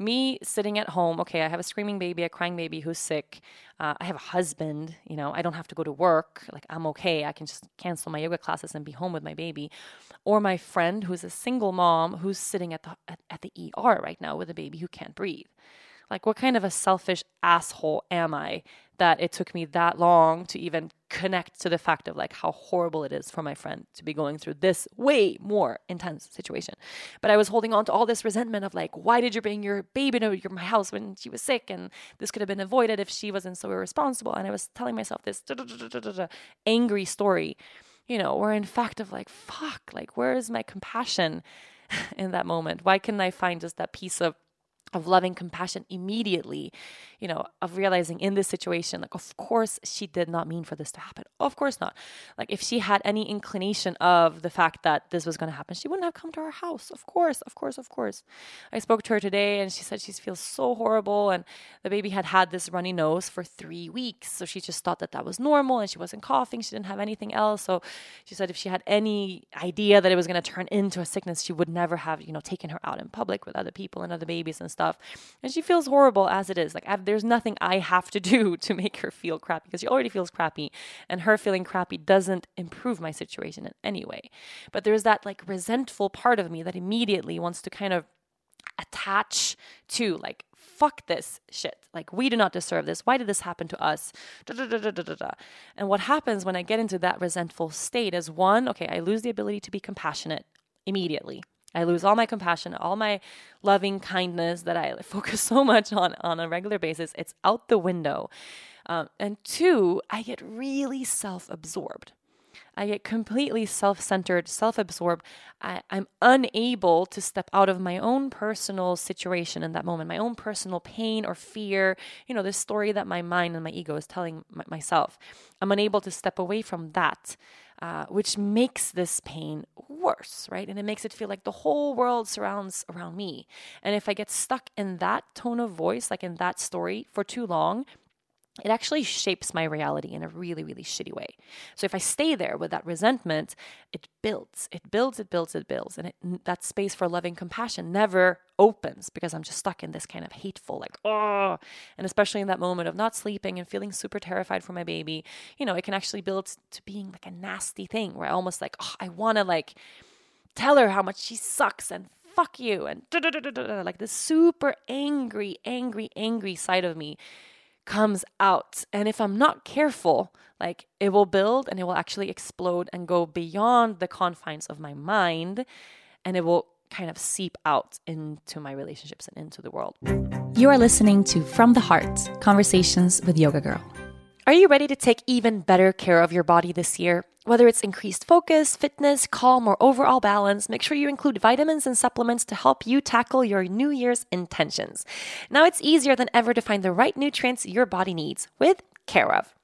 Me sitting at home. Okay, I have a screaming baby, a crying baby who's sick. Uh, I have a husband, you know, I don't have to go to work. Like I'm okay. I can just cancel my yoga classes and be home with my baby. Or my friend who's a single mom who's sitting at the at, at the E R right now with a baby who can't breathe. Like what kind of a selfish asshole am I that it took me that long to even connect to the fact of like how horrible it is for my friend to be going through this way more intense situation. But I was holding on to all this resentment of like, why did you bring your baby to your, my house when she was sick? And this could have been avoided if she wasn't so irresponsible. And I was telling myself this angry story, you know, where in fact of like, fuck, like where is my compassion in that moment? Why couldn't I find just that piece of of loving compassion immediately, you know, of realizing in this situation, like, of course she did not mean for this to happen. Of course not. Like, if she had any inclination of the fact that this was going to happen, she wouldn't have come to our house. Of course, of course, of course. I spoke to her today and she said she feels so horrible. And the baby had had this runny nose for three weeks. So she just thought that that was normal and she wasn't coughing. She didn't have anything else. So she said if she had any idea that it was going to turn into a sickness, she would never have, you know, taken her out in public with other people and other babies and stuff. And she feels horrible as it is. Like, I've, there's nothing I have to do to make her feel crappy, because she already feels crappy, and her feeling crappy doesn't improve my situation in any way. But there's that, like, resentful part of me that immediately wants to kind of attach to, like, fuck this shit. Like, we do not deserve this. Why did this happen to us? Da, da, da, da, da, da, da. And what happens when I get into that resentful state is, one, okay, I lose the ability to be compassionate immediately. I lose all my compassion, all my loving kindness that I focus so much on on a regular basis. It's out the window. Um, and two, I get really self-absorbed. I get completely self-centered, self-absorbed. I, I'm unable to step out of my own personal situation in that moment, my own personal pain or fear, you know, this story that my mind and my ego is telling m- myself. I'm unable to step away from that, uh, which makes this pain worse, right? And it makes it feel like the whole world surrounds around me. And if I get stuck in that tone of voice, like in that story for too long, it actually shapes my reality in a really, really shitty way. So if I stay there with that resentment, it builds, it builds, it builds, it builds. And it, that space for loving compassion never opens, because I'm just stuck in this kind of hateful, like, oh, and especially in that moment of not sleeping and feeling super terrified for my baby, you know, it can actually build to being like a nasty thing where I almost like, oh, I want to like tell her how much she sucks and fuck you. And like this super angry, angry, angry side of me comes out. And if I'm not careful, like it will build and it will actually explode and go beyond the confines of my mind. And it will kind of seep out into my relationships and into the world. You are listening to From the Heart, Conversations with Yoga Girl. Are you ready to take even better care of your body this year? Whether it's increased focus, fitness, calm, or overall balance, make sure you include vitamins and supplements to help you tackle your New Year's intentions. Now it's easier than ever to find the right nutrients your body needs with Care/of.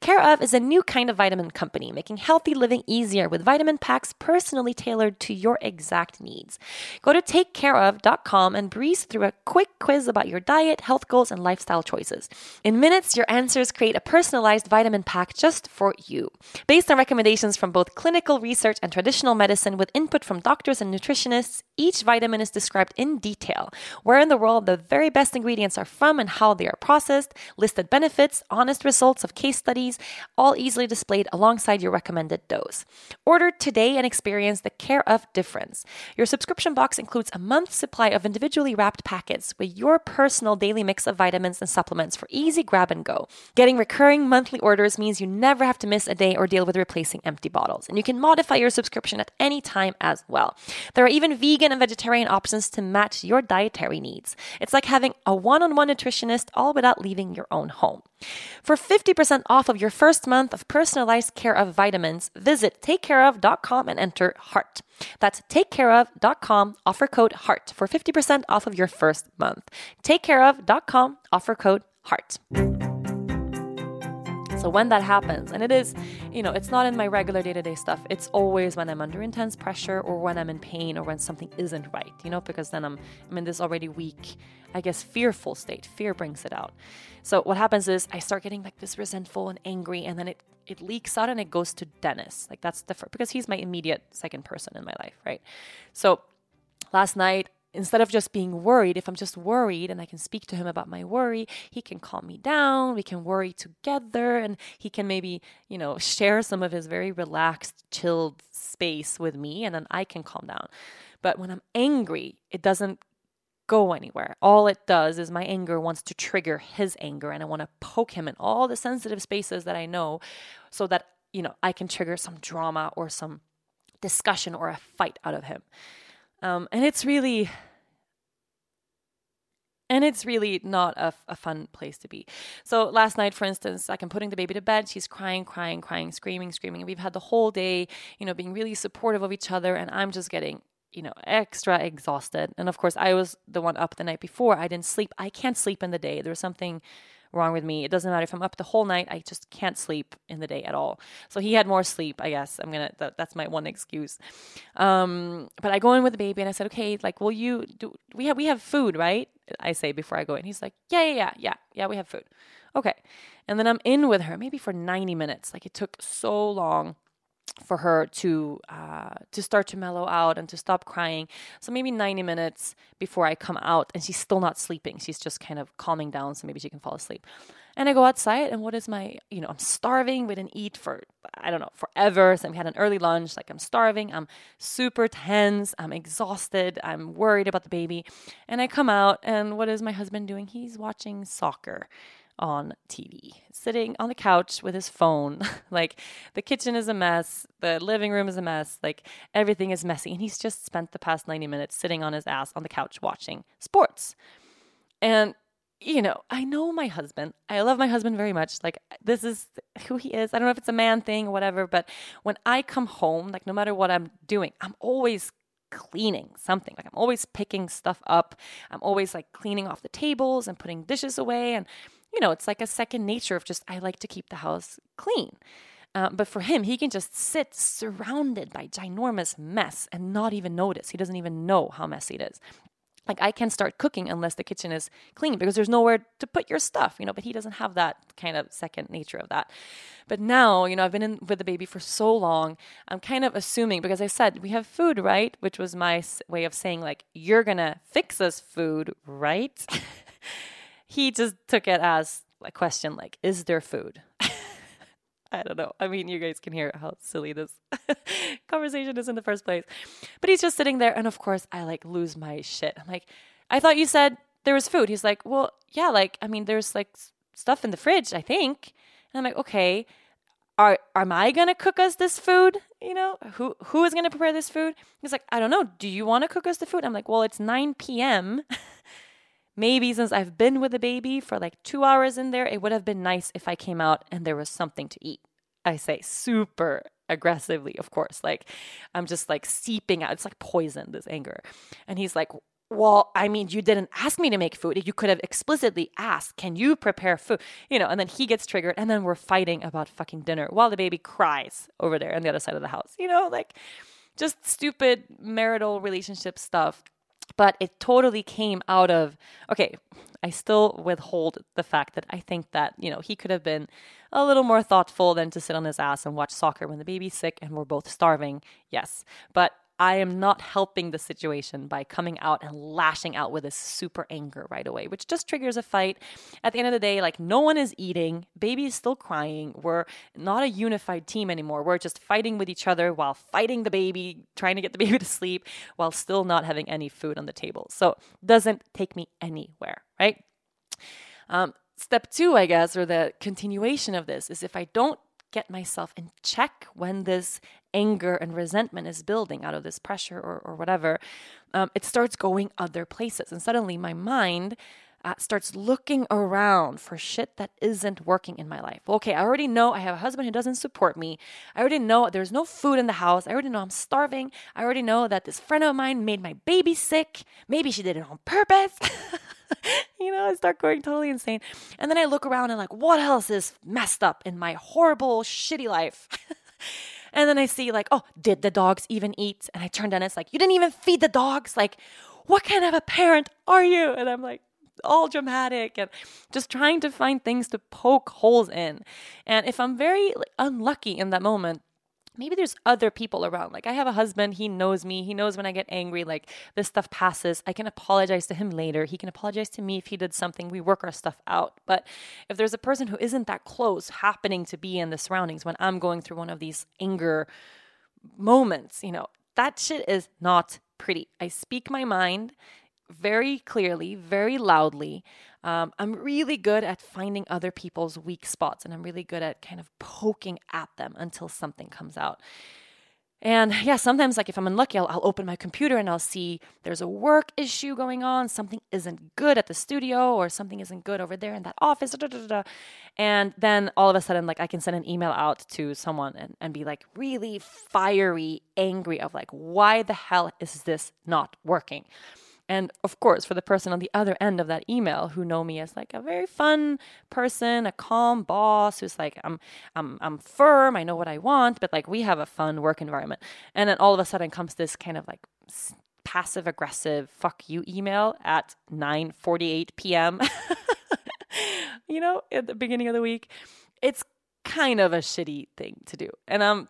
Care/of is a new kind of vitamin company making healthy living easier with vitamin packs personally tailored to your exact needs. Go to take care of dot com and breeze through a quick quiz about your diet, health goals, and lifestyle choices. In minutes, your answers create a personalized vitamin pack just for you. Based on recommendations from both clinical research and traditional medicine with input from doctors and nutritionists, each vitamin is described in detail, where in the world the very best ingredients are from and how they are processed, listed benefits, honest results of case studies, all easily displayed alongside your recommended dose. Order today and experience the Care/of difference. Your subscription box includes a month's supply of individually wrapped packets with your personal daily mix of vitamins and supplements for easy grab and go. Getting recurring monthly orders means you never have to miss a day or deal with replacing empty bottles. And you can modify your subscription at any time as well. There are even vegan and vegetarian options to match your dietary needs. It's like having a one-on-one nutritionist, all without leaving your own home. For fifty percent off of your first month of personalized Care/of vitamins, visit take care of dot com and enter HEART. That's take care of dot com, offer code HEART for fifty percent off of your first month. take care of dot com, offer code HEART. So when that happens, and it is, you know, it's not in my regular day-to-day stuff. It's always when I'm under intense pressure or when I'm in pain or when something isn't right, you know, because then I'm, I'm in this already weak, I guess, fearful state. Fear brings it out. So what happens is I start getting like this resentful and angry, and then it, it leaks out and it goes to Dennis. Like that's the first, because he's my immediate second person in my life, right? So last night, instead of just being worried, if I'm just worried and I can speak to him about my worry, he can calm me down, we can worry together, and he can maybe, you know, share some of his very relaxed, chilled space with me, and then I can calm down. But when I'm angry, it doesn't go anywhere. All it does is my anger wants to trigger his anger, and I want to poke him in all the sensitive spaces that I know so that, you know, I can trigger some drama or some discussion or a fight out of him. Um, and it's really, and it's really not a, a fun place to be. So last night, for instance, like I'm putting the baby to bed, she's crying, crying, crying, screaming, screaming. And we've had the whole day, you know, being really supportive of each other. And I'm just getting you know, extra exhausted. And of course, I was the one up the night before. I didn't sleep. I can't sleep in the day. There was something wrong with me. It doesn't matter if I'm up the whole night. I just can't sleep in the day at all. So he had more sleep, I guess. I'm going to, that, that's my one excuse. Um, but I go in with the baby and I said, okay, like, will you do, we have, we have food, right? I say before I go in. He's like, yeah, yeah, yeah, yeah, yeah, we have food. Okay. And then I'm in with her maybe for ninety minutes. Like, it took so long for her to uh, to start to mellow out and to stop crying. So maybe ninety minutes before I come out, and she's still not sleeping. She's just kind of calming down, so maybe she can fall asleep. And I go outside, and what is my, you know, I'm starving. We didn't eat for, I don't know, forever. So we had an early lunch. Like, I'm starving. I'm super tense. I'm exhausted. I'm worried about the baby. And I come out, and what is my husband doing? He's watching soccer on T V, sitting on the couch with his phone. Like, the kitchen is a mess, the living room is a mess, like, everything is messy, and he's just spent the past ninety minutes sitting on his ass on the couch watching sports. And, you know, I know my husband, I love my husband very much, like, this is who he is. I don't know if it's a man thing or whatever, but when I come home, like, no matter what I'm doing, I'm always cleaning something. Like, I'm always picking stuff up, I'm always, like, cleaning off the tables and putting dishes away, and you know, it's like a second nature of just, I like to keep the house clean. Uh, but for him, he can just sit surrounded by ginormous mess and not even notice. He doesn't even know how messy it is. Like, I can't start cooking unless the kitchen is clean because there's nowhere to put your stuff, you know, but he doesn't have that kind of second nature of that. But now, you know, I've been in with the baby for so long, I'm kind of assuming, because I said, we have food, right? Which was my way of saying, like, you're going to fix us food, right? He just took it as a question, like, is there food? I don't know. I mean, you guys can hear how silly this conversation is in the first place. But he's just sitting there. And of course, I like lose my shit. I'm like, I thought you said there was food. He's like, well, yeah, like, I mean, there's like stuff in the fridge, I think. And I'm like, okay, are, am I going to cook us this food? You know, who who is going to prepare this food? He's like, I don't know. Do you want to cook us the food? I'm like, well, it's nine p.m. Maybe since I've been with the baby for like two hours in there, it would have been nice if I came out and there was something to eat. I say super aggressively, of course. Like, I'm just like seeping out. It's like poison, this anger. And he's like, well, I mean, you didn't ask me to make food. You could have explicitly asked, can you prepare food? You know, and then he gets triggered. And then we're fighting about fucking dinner while the baby cries over there on the other side of the house. You know, like, just stupid marital relationship stuff. But it totally came out of, okay, I still withhold the fact that I think that, you know, he could have been a little more thoughtful than to sit on his ass and watch soccer when the baby's sick and we're both starving. Yes. But I am not helping the situation by coming out and lashing out with this super anger right away, which just triggers a fight. At the end of the day, like, no one is eating. Baby is still crying. We're not a unified team anymore. We're just fighting with each other while fighting the baby, trying to get the baby to sleep while still not having any food on the table. So it doesn't take me anywhere, right? Um, step two, I guess, or the continuation of this is if I don't get myself in check when this anger and resentment is building out of this pressure or, or whatever, um, it starts going other places. And suddenly my mind uh, starts looking around for shit that isn't working in my life. Okay, I already know I have a husband who doesn't support me. I already know there's no food in the house. I already know I'm starving. I already know that this friend of mine made my baby sick. Maybe she did it on purpose. You know, I start going totally insane. And then I look around and like, what else is messed up in my horrible, shitty life? And then I see like, oh, did the dogs even eat? And I turn to Dennis like, you didn't even feed the dogs. Like, what kind of a parent are you? And I'm like, all dramatic and just trying to find things to poke holes in. And if I'm very unlucky in that moment, maybe there's other people around. Like, I have a husband, he knows me, he knows when I get angry, like, this stuff passes. I can apologize to him later. He can apologize to me if he did something. We work our stuff out. But if there's a person who isn't that close happening to be in the surroundings when I'm going through one of these anger moments, you know, that shit is not pretty. I speak my mind very clearly, very loudly. Um, I'm really good at finding other people's weak spots, and I'm really good at kind of poking at them until something comes out. And yeah, sometimes like if I'm unlucky, I'll, I'll open my computer and I'll see there's a work issue going on. Something isn't good at the studio or something isn't good over there in that office. Da, da, da, da. And then all of a sudden, like I can send an email out to someone and, and be like really fiery, angry of like, why the hell is this not working? And of course, for the person on the other end of that email who know me as like a very fun person, a calm boss who's like, I'm I'm I'm firm, I know what I want, but like we have a fun work environment. And then all of a sudden comes this kind of like passive aggressive fuck you email at nine forty-eight p.m. you know, at the beginning of the week. It's kind of a shitty thing to do. And I'm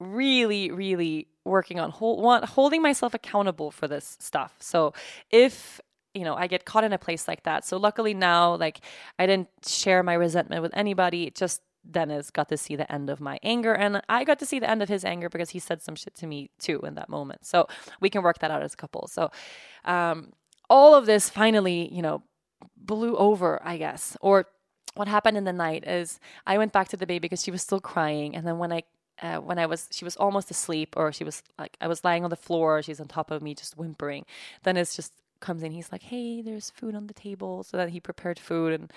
really, really working on hold, want, holding myself accountable for this stuff. So if, you know, I get caught in a place like that. So luckily now, like I didn't share my resentment with anybody. Just Dennis got to see the end of my anger and I got to see the end of his anger because he said some shit to me too in that moment. So we can work that out as a couple. So um, all of this finally, you know, blew over, I guess. Or what happened in the night is I went back to the baby because she was still crying. And then when I Uh, when I was, she was almost asleep, or she was like, I was lying on the floor. She's on top of me, just whimpering. Dennis just comes in. He's like, "Hey, there's food on the table." So then he prepared food and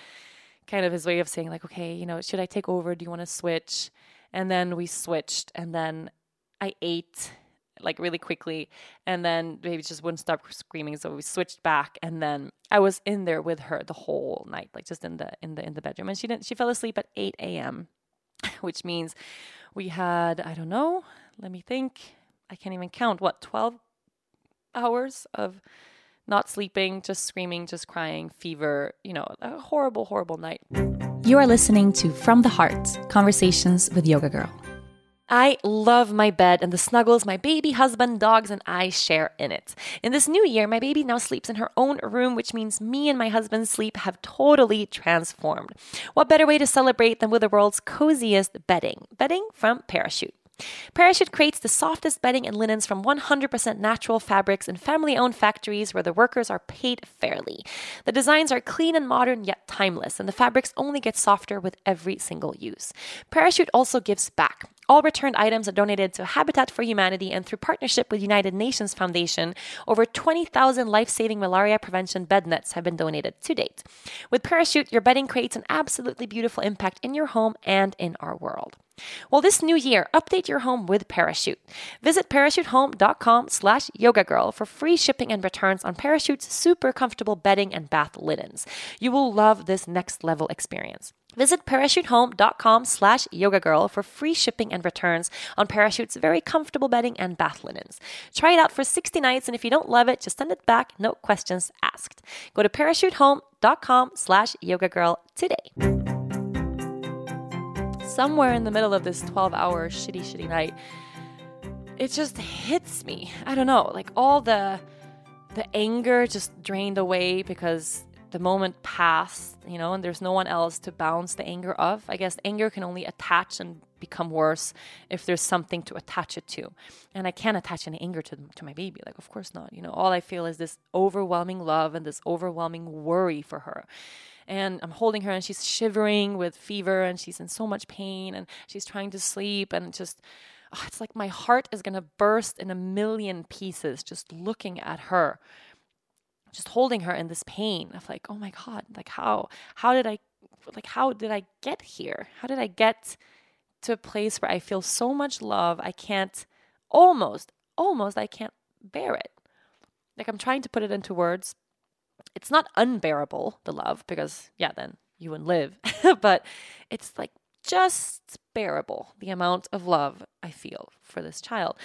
kind of his way of saying like, "Okay, you know, should I take over? Do you want to switch?" And then we switched, and then I ate like really quickly, and then baby just wouldn't stop screaming. So we switched back, and then I was in there with her the whole night, like just in the in the in the bedroom. And she didn't. She fell asleep at eight a.m. which means we had, I don't know, let me think, I can't even count, what, twelve hours of not sleeping, just screaming, just crying, fever, you know, a horrible, horrible night. You are listening to From the Heart, Conversations with Yoga Girl. I love my bed and the snuggles my baby, husband, dogs, and I share in it. In this new year, my baby now sleeps in her own room, which means me and my husband's sleep have totally transformed. What better way to celebrate than with the world's coziest bedding? Bedding from Parachute. Parachute creates the softest bedding and linens from one hundred percent natural fabrics in family-owned factories where the workers are paid fairly. The designs are clean and modern yet timeless, and the fabrics only get softer with every single use. Parachute also gives back. All returned items are donated to Habitat for Humanity, and through partnership with United Nations Foundation, over twenty thousand life-saving malaria prevention bed nets have been donated to date. With Parachute, your bedding creates an absolutely beautiful impact in your home and in our world. Well, this new year, update your home with Parachute. Visit parachutehome.com slash yogagirl for free shipping and returns on Parachute's super comfortable bedding and bath linens. You will love this next level experience. Visit parachutehome.com slash yogagirl for free shipping and returns on Parachute's very comfortable bedding and bath linens. Try it out for sixty nights, and if you don't love it, just send it back, no questions asked. Go to parachutehome.com slash yogagirl today. Somewhere in the middle of this twelve-hour shitty, shitty night, it just hits me. I don't know, like all the the anger just drained away because the moment passed, you know, and there's no one else to bounce the anger off. I guess anger can only attach and become worse if there's something to attach it to. And I can't attach any anger to to my baby. Like, of course not. You know, all I feel is this overwhelming love and this overwhelming worry for her. And I'm holding her and she's shivering with fever and she's in so much pain and she's trying to sleep and just, oh, it's like my heart is going to burst in a million pieces just looking at her, just holding her in this pain of like, oh my God, like how, how did I, like, how did I get here? How did I get to a place where I feel so much love? I can't almost, almost, I can't bear it. Like I'm trying to put it into words. It's not unbearable, the love, because, yeah, then you wouldn't live. But it's like just bearable, the amount of love I feel for this child.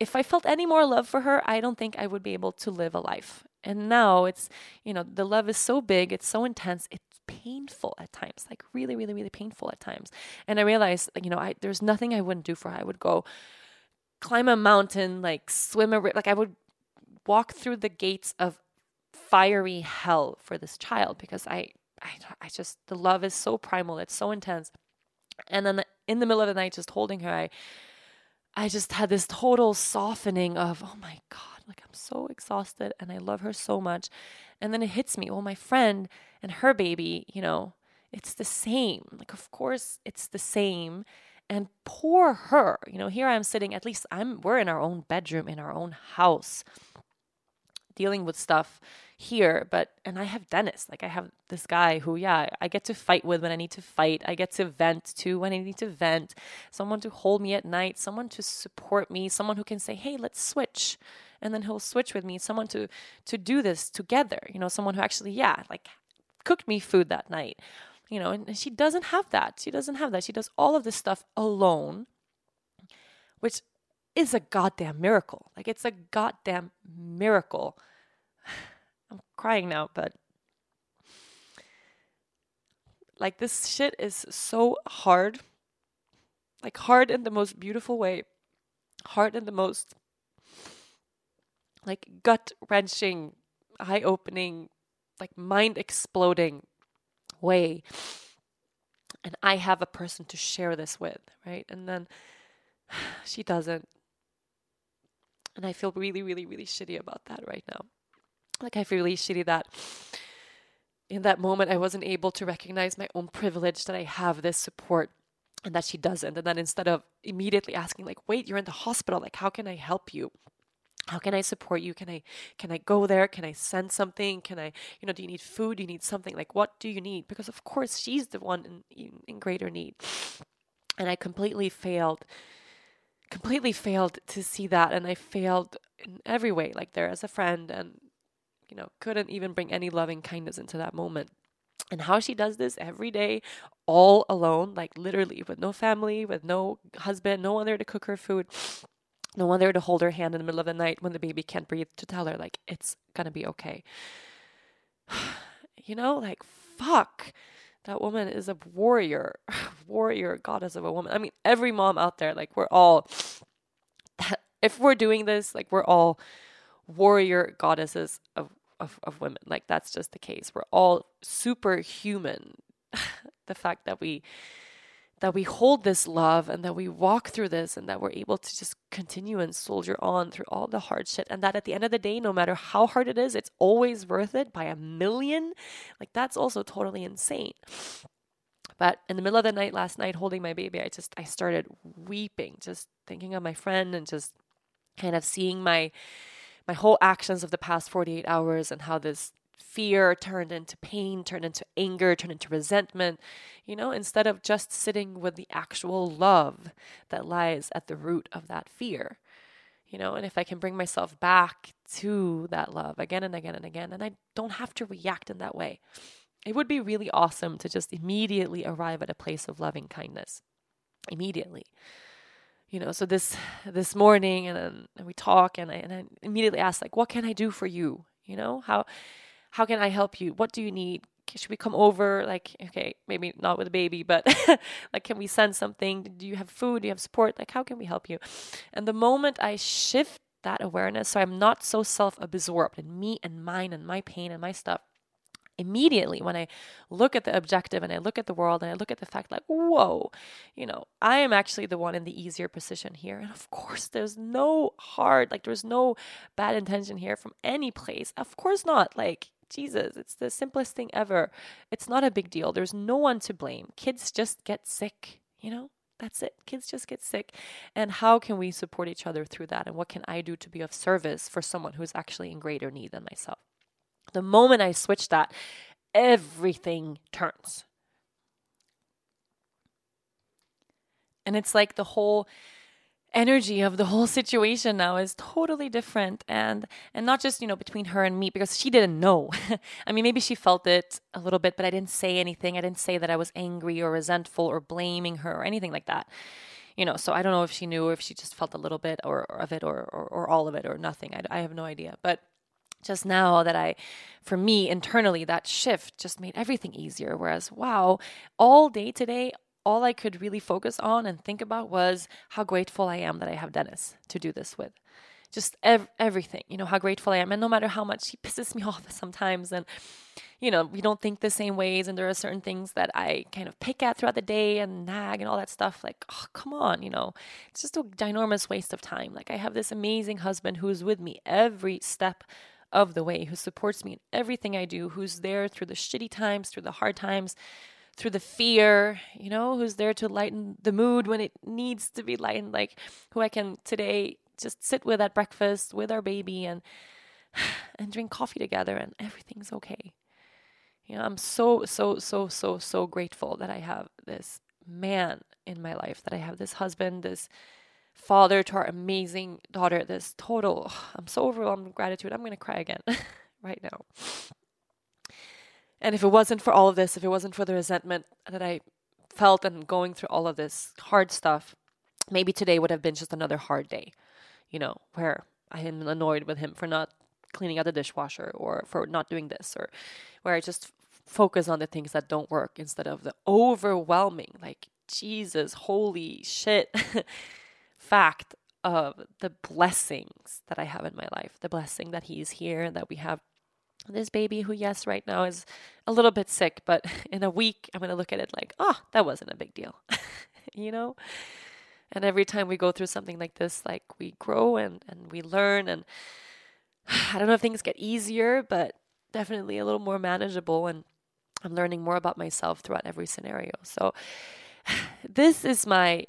If I felt any more love for her, I don't think I would be able to live a life. And now it's, you know, the love is so big, it's so intense, it's painful at times, like really, really, really painful at times. And I realized, you know, I there's nothing I wouldn't do for her. I would go climb a mountain, like swim a river, like I would walk through the gates of fiery hell for this child because I, I, I just, the love is so primal. It's so intense. And then in the middle of the night, just holding her, I, I just had this total softening of, oh my God, like I'm so exhausted and I love her so much. And then it hits me. Well, my friend and her baby, you know, it's the same. Like, of course it's the same. And poor her, you know, here I am sitting, at least I'm, we're in our own bedroom, in our own house, dealing with stuff here. But, and I have Dennis, like I have this guy who, yeah, I get to fight with when I need to fight. I get to vent to when I need to vent, someone to hold me at night, someone to support me, someone who can say, hey, let's switch. And then he'll switch with me, someone to, to do this together, you know, someone who actually, yeah, like cooked me food that night. You know, and she doesn't have that. She doesn't have that. She does all of this stuff alone, which is a goddamn miracle. Like, it's a goddamn miracle. I'm crying now, but like, this shit is so hard. Like, hard in the most beautiful way. Hard in the most, like, gut-wrenching, eye-opening, like, mind-exploding way. And I have a person to share this with, right? And then she doesn't. And I feel really, really, really shitty about that right now. Like, I feel really shitty that in that moment I wasn't able to recognize my own privilege, that I have this support and that she doesn't. And then instead of immediately asking, like, wait, you're in the hospital, like, how can I help you? How can I support you? Can I can I go there? Can I send something? Can I, you know, do you need food? Do you need something? Like, what do you need? Because, of course, she's the one in, in greater need. And I completely failed, completely failed to see that. And I failed in every way, like there as a friend, and, you know, couldn't even bring any loving kindness into that moment. And how she does this every day, all alone, like literally with no family, with no husband, no one there to cook her food. No one there to hold her hand in the middle of the night when the baby can't breathe, to tell her, like, it's gonna be okay. You know, like, fuck. That woman is a warrior, warrior, goddess of a woman. I mean, every mom out there, like, we're all, if we're doing this, like, we're all warrior goddesses of, of, of women. Like, that's just the case. We're all superhuman. The fact that we... that we hold this love and that we walk through this and that we're able to just continue and soldier on through all the hard shit. And that at the end of the day, no matter how hard it is, it's always worth it by a million. Like, that's also totally insane. But in the middle of the night last night, holding my baby, I just, I started weeping, just thinking of my friend and just kind of seeing my, my whole actions of the past forty-eight hours and how this fear turned into pain, turned into anger, turned into resentment, you know, instead of just sitting with the actual love that lies at the root of that fear, you know. And if I can bring myself back to that love again and again and again, and I don't have to react in that way, it would be really awesome to just immediately arrive at a place of loving kindness, immediately. You know, so this this morning, and, and we talk, and I, and I immediately ask, like, what can I do for you? You know, how... how can I help you? What do you need? Should we come over? Like, okay, maybe not with a baby, but like, can we send something? Do you have food? Do you have support? Like, how can we help you? And the moment I shift that awareness, so I'm not so self-absorbed in me and mine and my pain and my stuff, immediately when I look at the objective and I look at the world and I look at the fact, like, whoa, you know, I am actually the one in the easier position here. And of course, there's no hard, like, there's no bad intention here from any place. Of course not. Like, Jesus, it's the simplest thing ever. It's not a big deal. There's no one to blame. Kids just get sick, you know? That's it. Kids just get sick. And how can we support each other through that? And what can I do to be of service for someone who's actually in greater need than myself? The moment I switch that, everything turns. And it's like the whole... energy of the whole situation now is totally different, and and not just, you know, between her and me, because she didn't know. I mean, maybe she felt it a little bit, but I didn't say anything. I didn't say that I was angry or resentful or blaming her or anything like that, you know. So I don't know if she knew or if she just felt a little bit or, or of it or, or or all of it or nothing. I, I have no idea. But just now that I, for me internally, that shift just made everything easier. Whereas, wow, all day today, all I could really focus on and think about was how grateful I am that I have Dennis to do this with. Just ev- everything, you know, how grateful I am. And no matter how much he pisses me off sometimes, and, you know, we don't think the same ways, and there are certain things that I kind of pick at throughout the day and nag and all that stuff. Like, oh, come on, you know, it's just a ginormous waste of time. Like, I have this amazing husband who's with me every step of the way, who supports me in everything I do, who's there through the shitty times, through the hard times, through the fear, you know, who's there to lighten the mood when it needs to be lightened, like who I can today just sit with at breakfast with our baby and and drink coffee together and everything's okay. You know, I'm so, so, so, so, so grateful that I have this man in my life, that I have this husband, this father to our amazing daughter, this total, I'm so overwhelmed with gratitude. I'm going to cry again right now. And if it wasn't for all of this, if it wasn't for the resentment that I felt and going through all of this hard stuff, maybe today would have been just another hard day, you know, where I am annoyed with him for not cleaning out the dishwasher or for not doing this, or where I just f- focus on the things that don't work instead of the overwhelming, like, Jesus, holy shit, fact of the blessings that I have in my life, the blessing that he's here and that we have this baby who, yes, right now is a little bit sick, but in a week, I'm going to look at it like, oh, that wasn't a big deal, you know? And every time we go through something like this, like we grow and, and we learn, and I don't know if things get easier, but definitely a little more manageable, and I'm learning more about myself throughout every scenario. So this is my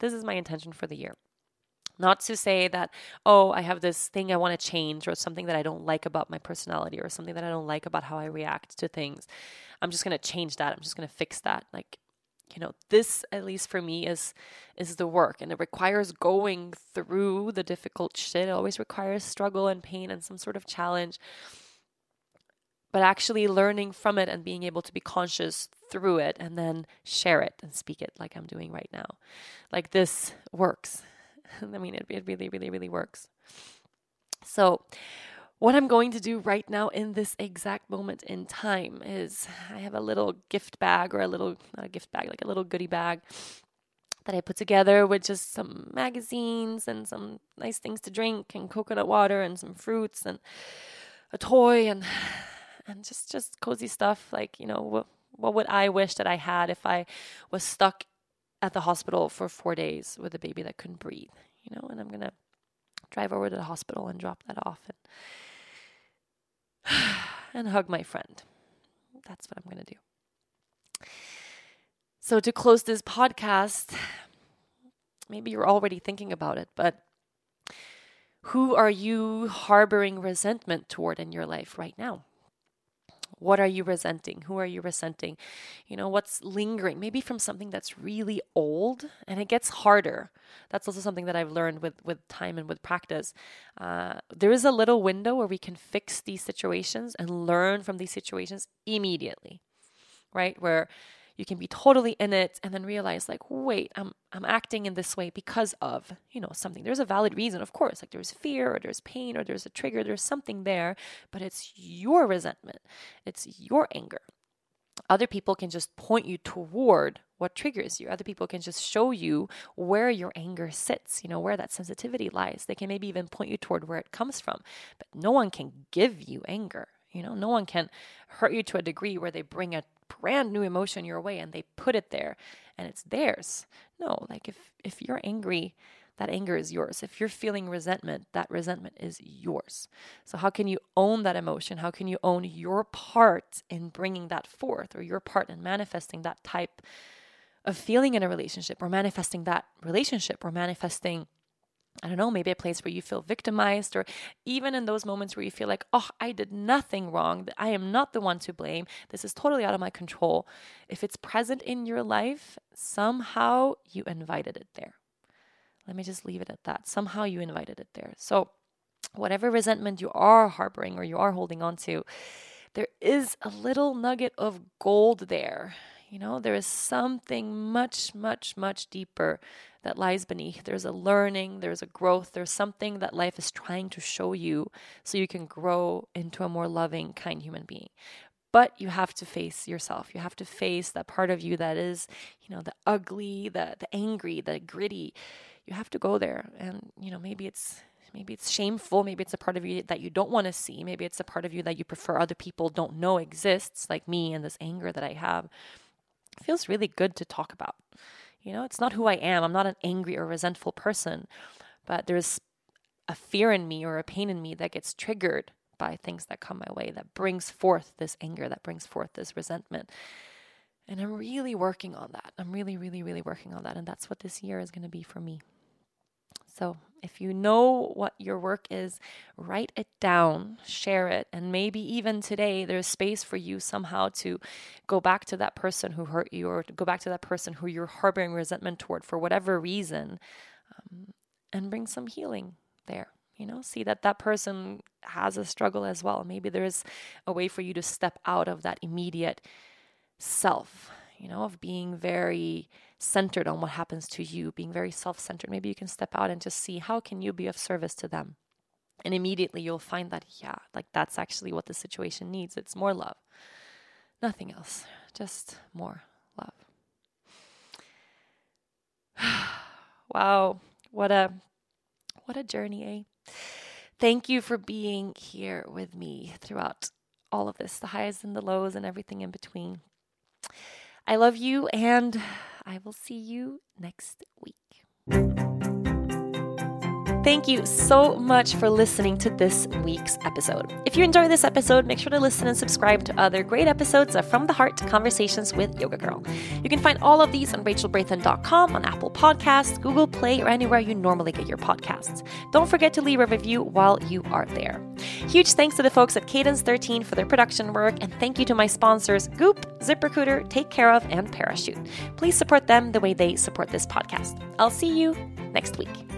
this is my intention for the year. Not to say that, oh, I have this thing I want to change or something that I don't like about my personality or something that I don't like about how I react to things. I'm just going to change that. I'm just going to fix that. Like, you know, this, at least for me, is is the work, and it requires going through the difficult shit. It always requires struggle and pain and some sort of challenge, but actually learning from it and being able to be conscious through it and then share it and speak it like I'm doing right now. Like, this works. I mean, it, it really, really, really works. So what I'm going to do right now in this exact moment in time is I have a little gift bag, or a little, not a gift bag, like a little goodie bag that I put together with just some magazines and some nice things to drink and coconut water and some fruits and a toy and and just, just cozy stuff. Like, you know, what, what would I wish that I had if I was stuck at the hospital for four days with a baby that couldn't breathe, you know? And I'm going to drive over to the hospital and drop that off and and hug my friend. That's what I'm going to do. So to close this podcast, maybe you're already thinking about it, but who are you harboring resentment toward in your life right now? What are you resenting? Who are you resenting? You know, what's lingering? Maybe from something that's really old, and it gets harder. That's also something that I've learned with, with time and with practice. Uh, there is a little window where we can fix these situations and learn from these situations immediately, right? Where you can be totally in it and then realize, like, wait, I'm I'm acting in this way because of, you know, something. There's a valid reason, of course. Like, there's fear, or there's pain, or there's a trigger, there's something there, but it's your resentment. It's your anger. Other people can just point you toward what triggers you. Other people can just show you where your anger sits, you know, where that sensitivity lies. They can maybe even point you toward where it comes from, but no one can give you anger. You know, no one can hurt you to a degree where they bring a brand new emotion your way and they put it there and it's theirs. No, like if, if you're angry, that anger is yours. If you're feeling resentment, that resentment is yours. So how can you own that emotion? How can you own your part in bringing that forth, or your part in manifesting that type of feeling in a relationship, or manifesting that relationship, or manifesting, I don't know, maybe a place where you feel victimized, or even in those moments where you feel like, oh, I did nothing wrong. I am not the one to blame. This is totally out of my control. If it's present in your life, somehow you invited it there. Let me just leave it at that. Somehow you invited it there. So whatever resentment you are harboring or you are holding on to, there is a little nugget of gold there. You know, there is something much, much, much deeper that lies beneath. There's a learning, there's a growth, there's something that life is trying to show you so you can grow into a more loving, kind human being. But you have to face yourself. You have to face that part of you that is, you know, the ugly, the the angry, the gritty. You have to go there. And, you know, maybe it's Maybe it's shameful. Maybe it's a part of you that you don't want to see. Maybe it's a part of you that you prefer other people don't know exists, like me and this anger that I have. It feels really good to talk about. You know, it's not who I am. I'm not an angry or resentful person, but there's a fear in me or a pain in me that gets triggered by things that come my way, that brings forth this anger, that brings forth this resentment. And I'm really working on that. I'm really, really, really working on that. And that's what this year is going to be for me. So if you know what your work is, write it down, share it. And maybe even today there's space for you somehow to go back to that person who hurt you, or to go back to that person who you're harboring resentment toward for whatever reason, um, and bring some healing there. You know, see that that person has a struggle as well. Maybe there is a way for you to step out of that immediate self, you know, of being very centered on what happens to you, being very self-centered. Maybe you can step out and just see how can you be of service to them. And immediately you'll find that, yeah, like that's actually what the situation needs. It's more love. Nothing else, just more love. Wow, what a what a journey, eh? Thank you for being here with me throughout all of this, the highs and the lows and everything in between. I love you, and I will see you next week. Thank you so much for listening to this week's episode. If you enjoy this episode, make sure to listen and subscribe to other great episodes of From the Heart Conversations with Yoga Girl. You can find all of these on rachel braithen dot com, on Apple Podcasts, Google Play, or anywhere you normally get your podcasts. Don't forget to leave a review while you are there. Huge thanks to the folks at Cadence thirteen for their production work, and thank you to my sponsors, Goop, ZipRecruiter, Care/of, and Parachute. Please support them the way they support this podcast. I'll see you next week.